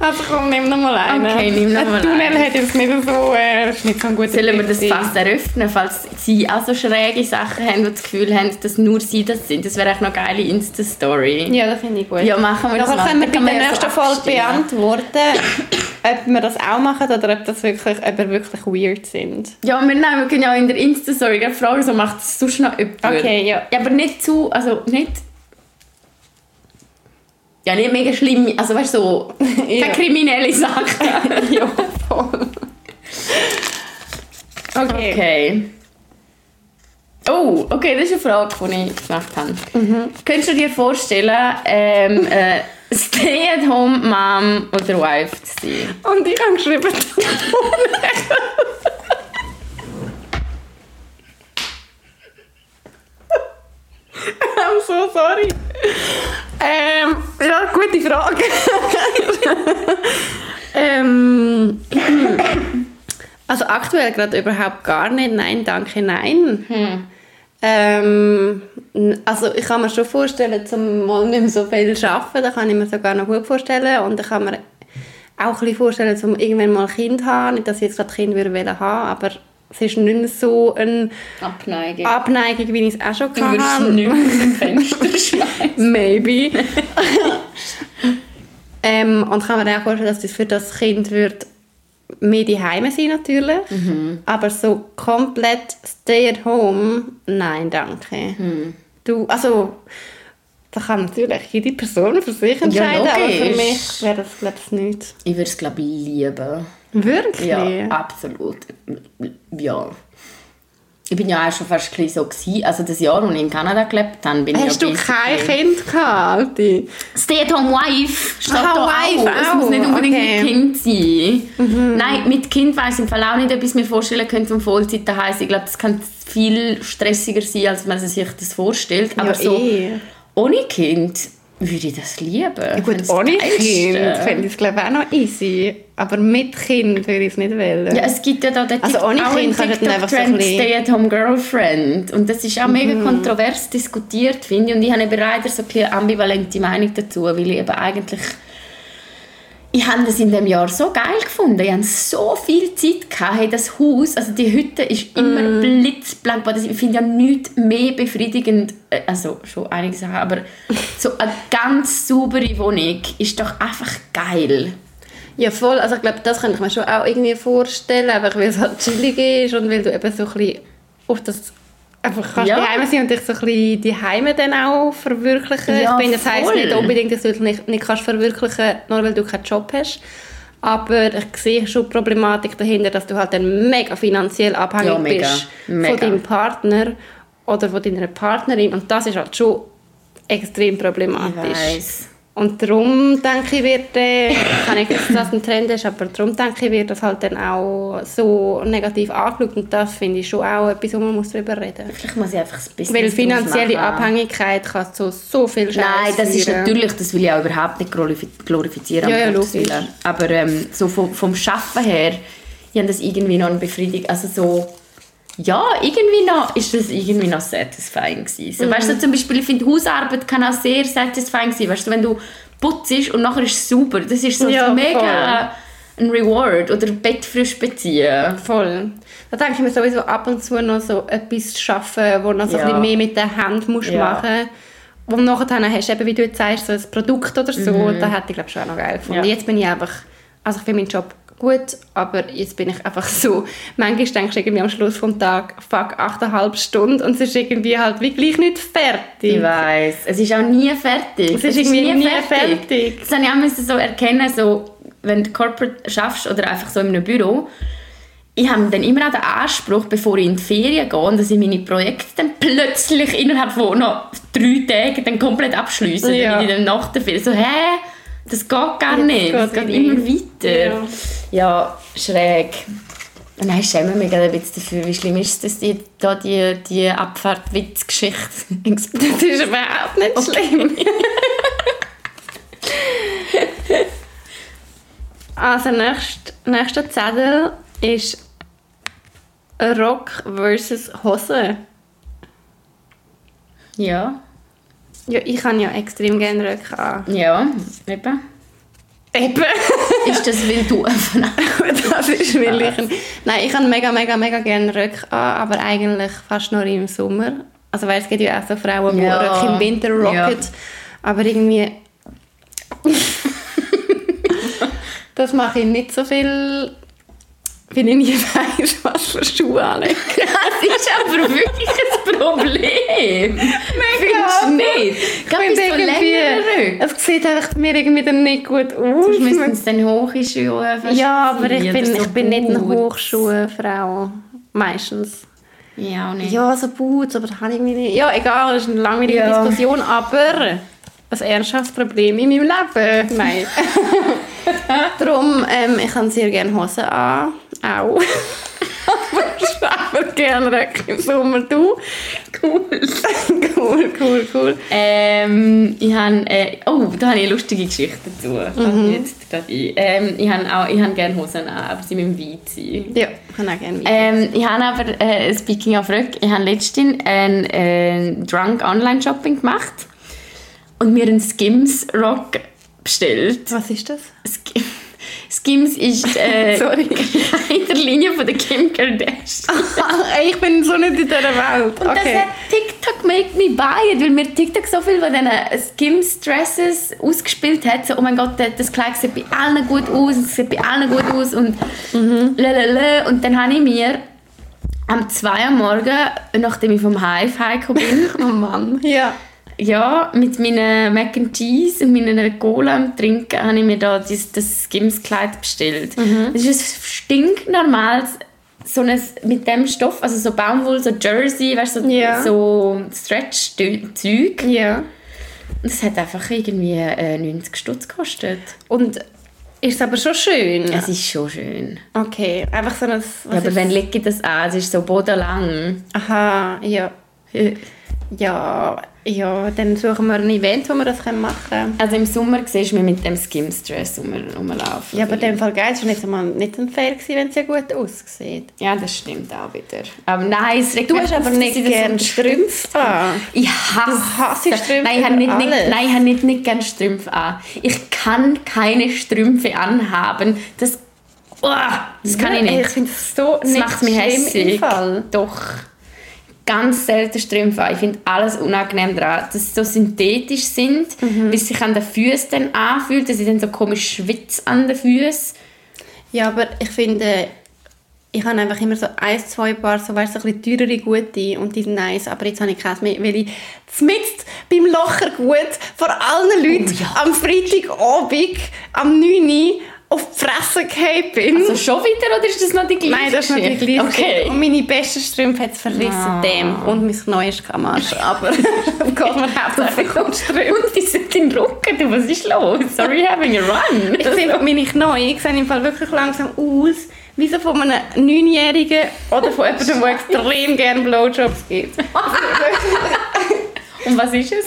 Also komm, nimm noch mal einen. Okay, nimm noch mal einen. Der Tunnel hat jetzt nicht so... ist nicht so ein guter. Sollen wir das Fass eröffnen, falls sie auch so schräge Sachen haben, die das Gefühl haben, dass nur sie das sind? Das wäre echt noch eine geile Insta-Story. Ja, das finde ich gut. Ja, machen wir das. Nachher können wir in der nächsten Folge beantworten, ob wir das auch machen oder ob, das wirklich, ob wir wirklich weird sind. Ja, wir können ja in der Insta-Story gerne fragen, so macht es sonst noch jemand. Okay, ja. Ja, aber nicht zu... Also nicht... Ja, nicht mega schlimm, also weißt du, so... Ja. Keine kriminelle Sache. Ja, voll. Okay. Oh, okay, das ist eine Frage, die ich gemacht habe. Mhm. Könntest du dir vorstellen, Stay-at-home-Mom oder Wife zu sein? Und ich habe geschrieben, I'm so sorry. Ja, gute Frage. Also aktuell gerade überhaupt gar nicht. Nein, danke, nein. Also ich kann mir schon vorstellen, zum mal nicht mehr so viel zu arbeiten, das kann ich mir sogar noch gut vorstellen. Und ich kann mir auch ein bisschen vorstellen, zum irgendwann mal ein Kind zu haben. Nicht, dass ich jetzt gerade Kind haben würde, aber es ist nicht mehr so eine Abneigung, wie ich es auch schon hatte. Du würdest nicht mehr im Fenster schmeißen. Maybe. Und kann man auch vorstellen, dass das für das Kind wird mehr zu Hause sein natürlich. Mhm. Aber so komplett stay at home, nein, danke. Mhm. Du, also, da kann natürlich jede Person für sich entscheiden, ja, aber für mich wäre das, glaube ich, nichts. Ich würde es, glaube ich, lieben. Wirklich? Ja, absolut. Ja. Ich bin ja auch schon fast so gewesen. Also das Jahr, als ich in Kanada gelebt habe, bin Hast ich ja... Hast du kein Kind gehabt, Alti? Stay-at-home-Wife. Wife auch. Es muss nicht unbedingt mit Kind sein. Mhm. Nein, mit Kind weiss ich im Fall auch nicht, ob ich mir vorstellen könnte, vom Vollzeit daheim. Ich glaube, das kann viel stressiger sein, als man sich das vorstellt. Aber ja, so ohne Kind... Würde ich das lieben? Ja, gut, ohne Kind fände ich es glaube ich auch noch easy. Aber mit Kind würde ich es nicht wählen. Ja, es gibt ja da den TikTok, also ohne Kind kann TikTok einfach so ein bisschen... Stay-at-home-Girlfriend. Und das ist auch mega kontrovers diskutiert, finde ich. Und ich habe leider so eine ambivalente Meinung dazu, weil ich eben eigentlich... Ich habe das in diesem Jahr so geil gefunden. Ich hatte so viel Zeit gehabt. Das Haus, also die Hütte ist immer blitzblank. Ich finde ja nichts mehr befriedigend. Also schon einige Sachen, aber so eine ganz saubere Wohnung ist doch einfach geil. Ja, voll. Also ich glaube, das könnte ich mir schon auch irgendwie vorstellen. Einfach weil es halt chillig ist und weil du eben so ein bisschen auf das... Einfach kannst du daheim sein und dich so ein bisschen daheim dann auch verwirklichen. Ja, ich bin, das heisst nicht unbedingt, dass du dich nicht kannst verwirklichen, nur weil du keinen Job hast. Aber ich sehe schon die Problematik dahinter, dass du halt dann mega finanziell abhängig bist von deinem Partner oder von deiner Partnerin. Und das ist halt schon extrem problematisch. Ich weiss. Und darum denke ich, wird kann ich wissen, dass das ein Trend ist, aber darum denke ich, wird das halt dann auch so negativ angeschaut. Und das finde ich schon auch etwas, wo man muss darüber reden muss. Vielleicht muss ich einfach ein bisschen. Weil finanzielle Abhängigkeit kann so viel Scheiß führen. Nein, das ist natürlich, das will ich auch überhaupt nicht glorifizieren. Ja, logisch. Aber so vom Schaffen her, ich habe das irgendwie noch eine Befriedigung, also so... Ja, irgendwie noch ist das irgendwie noch satisfying gewesen. So, weißt du, zum Beispiel, ich finde, Hausarbeit kann auch sehr satisfying sein. Weißt du, wenn du putzt und nachher ist es sauber, das ist so ja, mega voll. Ein Reward. Oder Bett frisch beziehen. Voll. Da denke ich mir sowieso ab und zu noch so etwas schaffen, wo noch so ein bisschen mehr mit den Händen musst machen. Wo du nachher dann hast, eben, wie du jetzt sagst, so ein Produkt oder so. Und das hätte ich, glaube ich, schon auch noch geil gefunden. Ja. Jetzt bin ich einfach, also ich finde meinen Job gut, aber jetzt bin ich einfach so, manchmal denkst du irgendwie am Schluss vom Tag, fuck, 8,5 Stunden und es ist irgendwie halt wie gleich nicht fertig. Ich weiss, es ist auch nie fertig. Es ist irgendwie nie fertig. Das habe ich auch müssen so erkennen, so, wenn du Corporate schaffst oder einfach so in einem Büro, ich habe dann immer auch den Anspruch, bevor ich in die Ferien gehe, dass ich meine Projekte dann plötzlich innerhalb von noch 3 Tagen dann komplett abschließe, damit ich dann nach der Ferien so, hä? Das geht gar nicht, es geht immer weiter. Ja, schräg. Und dann schämen wir gerade ein bisschen dafür. Wie schlimm ist das, die Abfahrtwitzgeschichte? Das ist überhaupt nicht schlimm. Also, nächster Zettel ist Rock versus Hose. Ja. Ja, ich kann ja extrem gerne Röcke an. Ja, eben. Eben? Ist das, weil du öffnen? Das ist wirklich... Nein, ich kann mega, mega, mega gerne Röcke an, aber eigentlich fast nur im Sommer. Also weil es gibt ja auch so Frauen, die Röcke im Winter rocket. Ja. Aber irgendwie... das mache ich nicht so viel... Wenn ich nicht weiss, was für Schuhe anlegen. Das ist aber wirklich ein Problem. Findest du nicht? Gab es so längere Röcke? Es sieht mir irgendwie dann nicht gut aus. Sonst müssen es dann hohe Schuhe verstehen. Ja, aber ich bin nicht eine Hochschuhfrau. Meistens. Ja, auch nicht. Ja, so Boots, aber das habe ich mir nicht. Ja, egal, das ist eine langwierige Diskussion, aber ein ernsthaftes Problem in meinem Leben. Nein. Darum, ich habe sehr gerne Hosen an. Auch. Aber gerne Röcke im Sommer, du. Cool. Da habe ich eine lustige Geschichte dazu. Ich habe gerne Hosen an, aber sie müssen weit sein. Ja, ich habe auch gerne weit. Ich habe aber, speaking of Röcke, ich habe letztens einen Drunk Online-Shopping gemacht und mir einen Skims-Rock bestellt. Was ist das? Skims ist in der Linie von der Kim Kardashian. Ich bin so nicht in dieser Welt. Und das hat TikTok make me buy it, weil mir TikTok so viel von diesen Skims-Dresses ausgespielt hat. So, oh mein Gott, das Kleid sieht bei allen gut aus, es sieht bei allen gut aus und lalala. Und dann habe ich mir am 2 Uhr morgens, nachdem ich vom Hive heimgekommen bin, oh Mann, ja, mit meinen Mac and Cheese und meiner Cola am Trinken habe ich mir da das Skims-Kleid bestellt. Das ist ein stinknormales, so ein, mit dem Stoff, also so Baumwoll, so Jersey, weißt, so Stretch-Zeug. Yeah. Das hat einfach irgendwie 90 Stutz gekostet. Und ist es aber schon schön? Es ist schon schön. Okay, einfach so ein... Ja, aber wenn lege ich das an, es ist so bodenlang. Aha, Ja, dann suchen wir ein Event, wo wir das machen können. Also im Sommer siehst du mich mit dem Skims-Dress rumlaufen. Ja, aber in dem Fall geil, es war nicht ein Fair, wenn es ja gut aussieht. Ja, das stimmt auch wieder. Aber nein, du hast aber nicht gerne Strümpfe an. Ich hasse Strümpfe. Nein, ich habe nicht gerne Strümpfe an. Ich kann keine Strümpfe anhaben. Das kann ich nicht. Ich finde es so nicht schlimm. Das macht mich hässlich. Doch. Ganz selten Strümpfe an. Ich finde alles unangenehm daran, dass sie so synthetisch sind, bis sich an den Füßen dann anfühlt, dass ich dann so komisch schwitze an den Füßen. Ja, aber ich finde, ich habe einfach immer so 1-2 Paar, so weißt du, so ein bisschen teurere, gute und die sind nice, aber jetzt habe ich keins mehr, weil ich zumindest beim Locher gut vor allen Leuten am Freitagabend, am 9 Uhr auf die Fresse gefallen bin. Also schon wieder, oder ist das noch die gleiche? Nein, das ist noch die gleiche. Okay. Und meine besten Strümpfe hat es verrissen, dem. Und mein neues Kamarsch. Aber Gott, man hat einfach gut Strümpfe. Und die sind in Rücken, du, was ist los? Sorry, having a run. Ich finde, meine Knie sehen im Fall wirklich langsam aus, wie so von einem 9-Jährigen oder von jemandem, der extrem gerne Blowjobs gibt. Und was ist es?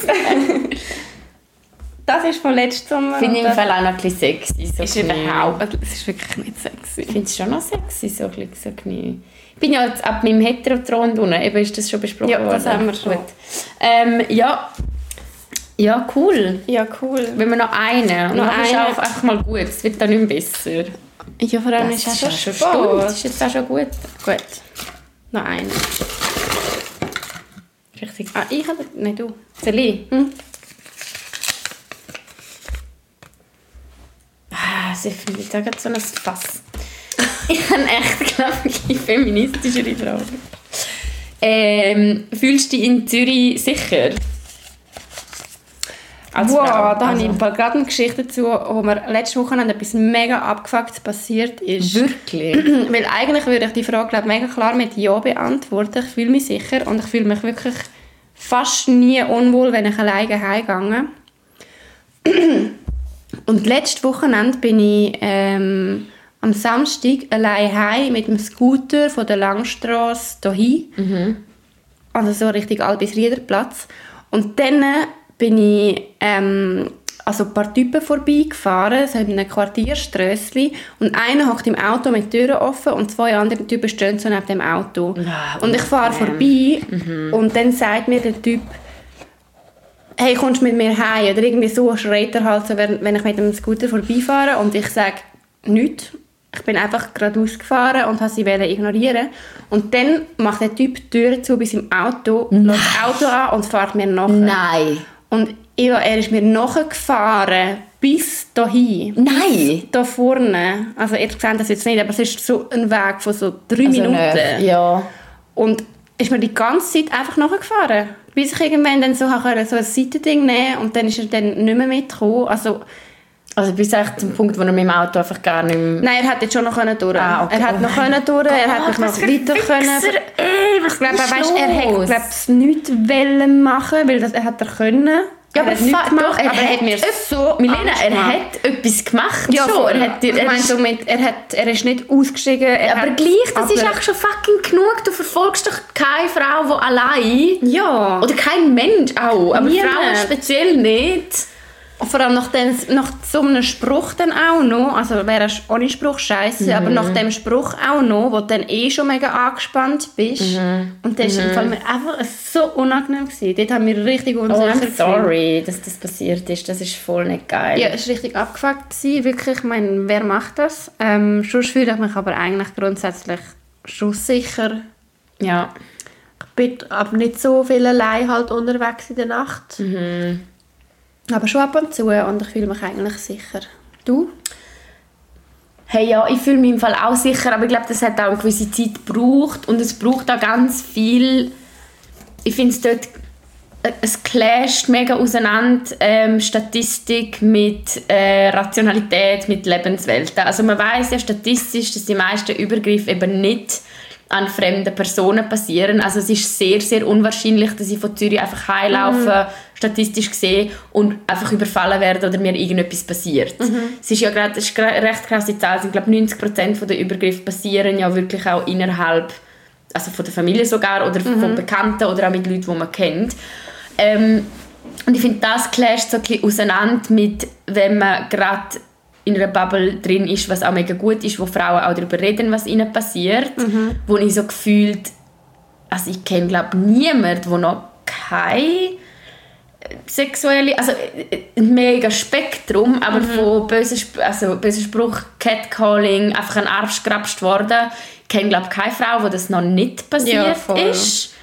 Das ist von letztem Sommer. Finde ich im Fall auch noch ein bisschen sexy. So ist überhaupt, es ist wirklich nicht sexy. Ich finde es schon noch sexy, so ein bisschen so Knie. Ich bin ja jetzt ab meinem Heterotron unten, eben ist das schon besprochen worden. Ja, das haben wir schon. Gut. Ja, cool. Ja, cool. Wenn wir noch einen, dann ist auch einfach mal gut, es wird dann nicht besser. Ja, vor allem das ist es auch schon spannend. Das ist jetzt auch schon gut. Gut. Noch einen. Richtig. Ah, ich habe... Nein, du. Zeli. Sie finde ich da gerade so ein Fass. Ich habe echt, glaube ich, feministischere Frage. Fühlst du dich in Zürich sicher? Als wow, Frau. Da habe ich gerade eine Geschichte dazu, wo mir letzte Woche etwas mega abgefucktes passiert ist. Wirklich? Weil eigentlich würde ich die Frage, glaube ich, mega klar mit Ja beantworten. Ich fühle mich sicher und ich fühle mich wirklich fast nie unwohl, wenn ich alleine heimgehe. Und letztes Wochenende bin ich am Samstag allein heim mit dem Scooter von der Langstrasse hierhin. Mhm. Also so Richtung Albis-Riederplatz. Und dann bin ich also ein paar Typen vorbeigefahren, so in einem Quartierströssli. Und einer hockt im Auto mit Türen offen und zwei andere Typen stehen so neben dem Auto. Ja, und ich fahre vorbei und dann sagt mir der Typ, «Hey, kommst du mit mir heim?» Oder irgendwie so schreit er halt, so, wenn ich mit dem Scooter vorbeifahre. Und ich sage nichts. Ich bin einfach geradeaus gefahren und wollte sie ignorieren. Und dann macht der Typ die Tür zu bei seinem Auto, lässt das Auto an und fährt mir nachher. Nein! Und Eva, er ist mir nachher gefahren, bis hierhin. Nein! Bis da vorne. Also ihr seht das jetzt nicht, aber es ist so ein Weg von so 3 Minuten. Ja. Und ist mir die ganze Zeit einfach nachgefahren. Bis ich irgendwann dann so ein Seitending nehmen und dann ist er dann nicht mehr mitgekommen. Also bis echt zum Punkt, wo er mit dem Auto einfach gar nicht mehr... Nein, er hat jetzt schon noch durch. Ah, okay. Er hat noch durch, er hat mich noch weiter können. Ich glaube, er hätte es nichts machen wollen, weil das, er hat er können. Ja, aber er hat mir so Milena, er hat etwas gemacht. Ja, so. Er ist nicht ausgestiegen. Aber gleich, das ist eigentlich schon fucking genug. Du verfolgst doch keine Frau, die allein... Ja. Oder kein Mensch auch. Aber Frauen speziell nicht. Und vor allem nach so einem Spruch dann auch noch. Also wäre ohne Spruch scheiße, aber nach dem Spruch auch noch, wo du dann schon mega angespannt bist. Und das war mir einfach so unangenehm. Dort haben wir richtig unsicher gefühlt. Sorry, dass das passiert ist. Das ist voll nicht geil. Ja, es war richtig abgefuckt. Wirklich, ich meine, wer macht das? Sonst fühle ich mich aber eigentlich grundsätzlich schon sicher. Ja. Ich bin aber nicht so viel allein halt unterwegs in der Nacht. Aber schon ab und zu und ich fühle mich eigentlich sicher. Du? Hey, ja, ich fühle mich im Fall auch sicher, aber ich glaube, das hat auch eine gewisse Zeit gebraucht und es braucht auch ganz viel. Ich finde es dort, es clasht mega auseinander Statistik mit Rationalität, mit Lebenswelten. Also man weiss ja statistisch, dass die meisten Übergriffe eben nicht an fremden Personen passieren. Also es ist sehr, sehr unwahrscheinlich, dass ich von Zürich einfach heimlaufe, statistisch gesehen, und einfach überfallen werde oder mir irgendetwas passiert. Es ist ja gerade eine recht krasse Zahl. Ich glaube, 90% der Übergriffe passieren ja wirklich auch innerhalb, also von der Familie sogar, oder von Bekannten oder auch mit Leuten, die man kennt. Und ich finde, das clasht so ein bisschen auseinander mit, wenn man gerade in einer Bubble drin ist, was auch mega gut ist, wo Frauen auch darüber reden, was ihnen passiert, wo ich so gefühlt, also ich kenne, glaube niemanden, der noch keine sexuelle, also ein mega Spektrum, aber von bösen Spruch, Catcalling, einfach ein Arsch gerapscht worden, ich kenne, glaube keine Frau, wo das noch nicht passiert ist.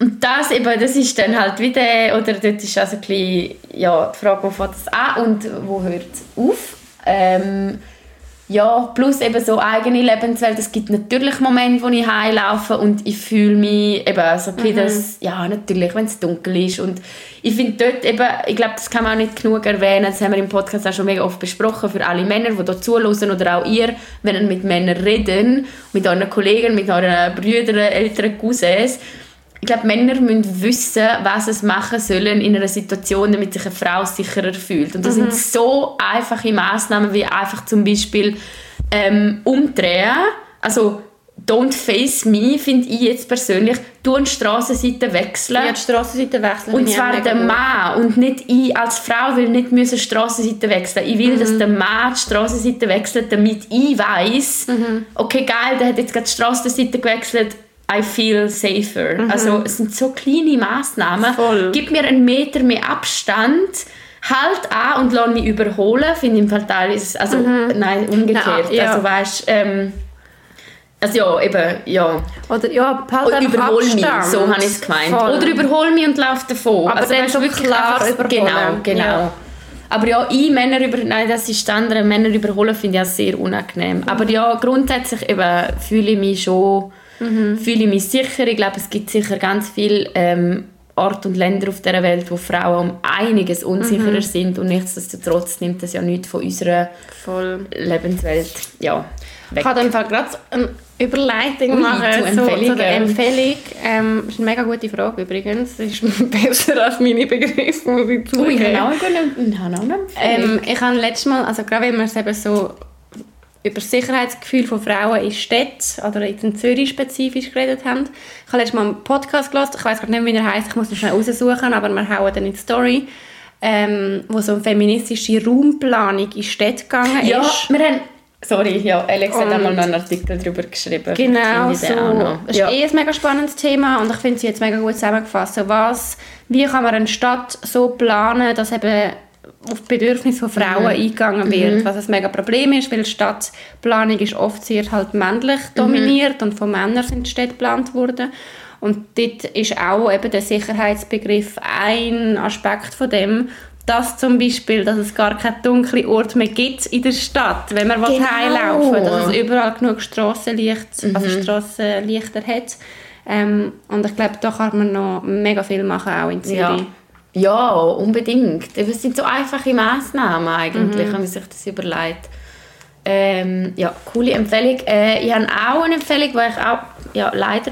Und das eben, das ist dann halt wieder, oder dort ist also ein bisschen, ja, die Frage, wo fängt das an und wo hört es auf. Ja, plus eben so eigene Lebenswelt. Es gibt natürlich Momente, wo ich heimlaufe und ich fühle mich eben so, wie das, ja natürlich, wenn es dunkel ist. Und ich finde dort eben, ich glaube, das kann man auch nicht genug erwähnen, das haben wir im Podcast auch schon mega oft besprochen, für alle Männer, die hier zuhören oder auch ihr, wenn ihr mit Männern redet, mit euren Kollegen, mit euren Brüdern, Eltern, Cousins. Ich glaube, Männer müssen wissen, was sie machen sollen in einer Situation, damit sich eine Frau sicherer fühlt. Und das sind so einfache Massnahmen, wie einfach zum Beispiel umdrehen. Also «Don't face me» finde ich jetzt persönlich. Du an die Strassenseite wechseln. Ja, die Strassenseite wechseln. Und zwar der Mann und nicht ich als Frau will nicht die Strassenseite wechseln. Ich will, dass der Mann die Strassenseite wechselt, damit ich weiss, okay, geil, der hat jetzt gerade die Strassenseite gewechselt, I feel safer. Also es sind so kleine Massnahmen. Voll. Gib mir einen Meter mehr Abstand, halt an und lass mich überholen. Finde ich im Fall teilweise, also nein, umgekehrt. Ja. Also weißt, also ja, eben, ja. Oder ja, halt überhol mich, so habe ich es gemeint. Voll. Oder überhol mich und lauf davon. Aber also, dann schon wirklich klar überholen. Genau. Ja. Aber ja, das ist das andere. Männer überholen finde ich auch sehr unangenehm. Aber ja, grundsätzlich eben, fühle ich mich schon... fühle ich mich sicher. Ich glaube, es gibt sicher ganz viele Orte und Länder auf dieser Welt, wo Frauen um einiges unsicherer sind, und nichtsdestotrotz nimmt das ja nichts von unserer Lebenswelt weg. Ich kann dann gerade eine Überleitung machen zu der Empfehlung. Das ist eine mega gute Frage übrigens. Das ist besser als meine Begriffe, muss ich zugeben. Ich habe letztes Mal, also gerade wenn man es eben so über das Sicherheitsgefühl von Frauen in Städten oder in Zürich spezifisch geredet haben. Ich habe letztes Mal einen Podcast gehört, ich weiss gerade nicht, wie er heisst, ich muss ihn schnell raussuchen, aber wir hauen dann in die Story, wo so eine feministische Raumplanung in Städten gegangen ist. Ja, wir haben... Sorry, ja, Alex hat einmal noch einen Artikel darüber geschrieben. Genau so. Das ist ein mega spannendes Thema und ich finde es jetzt mega gut zusammengefasst. Wie kann man eine Stadt so planen, dass eben auf die Bedürfnisse von Frauen eingegangen wird, was ein mega Problem ist, weil die Stadtplanung ist oft sehr halt männlich dominiert und von Männern sind die Städte geplant worden. Und dort ist auch eben der Sicherheitsbegriff ein Aspekt von dem, dass zum Beispiel, dass es gar keinen dunklen Ort mehr gibt in der Stadt, wenn man heimlaufen will, dass es überall genug Strassenlicht, also Strassenlichter hat. Und ich glaube, da kann man noch mega viel machen, auch in Zürich. Ja, unbedingt. Es sind so einfache Massnahmen eigentlich, wenn man sich das überlegt. Ja, coole Empfehlung. Ich habe auch eine Empfehlung, die auch leider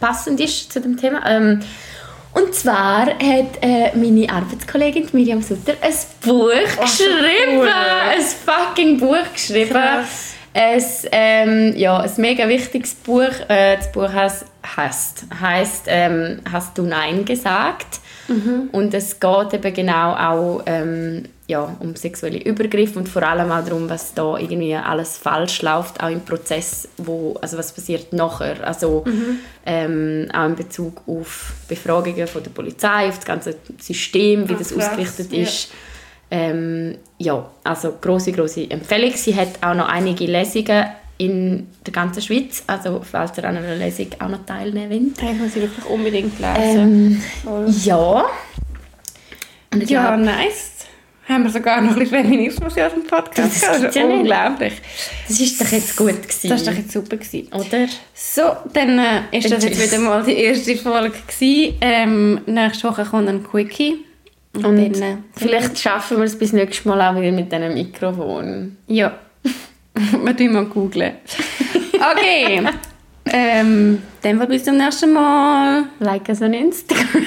passend ist zu dem Thema. Und zwar hat meine Arbeitskollegin Mirjam Sutter ein Buch geschrieben. Cool. Ein fucking Buch geschrieben. Krass. Ein mega wichtiges Buch. Das Buch heisst «Hast du Nein gesagt?» Und es geht eben genau auch um sexuelle Übergriffe und vor allem auch darum, was da irgendwie alles falsch läuft, auch im Prozess, was passiert nachher. Also auch in Bezug auf Befragungen von der Polizei, auf das ganze System, wie das ausgerichtet ist. Also grosse Empfehlung. Sie hat auch noch einige Lesungen in der ganzen Schweiz, also falls ihr an einer Lesung auch noch teilnehmen wollt. Ich muss sie wirklich unbedingt lesen. Ja, nice. Haben wir sogar noch ein bisschen Feminismus aus dem Podcast gehabt. Das ist unglaublich. Das war doch jetzt gut gewesen. Das war doch jetzt super gewesen. Oder? So, dann ist das jetzt wieder mal die erste Folge gewesen. Nächste Woche kommt ein Quickie. Und vielleicht schaffen wir es bis nächstes Mal auch wieder mit diesem Mikrofon. Ja. Wir tun mal googeln. Okay. Dann bis zum nächsten Mal. Like uns on Instagram.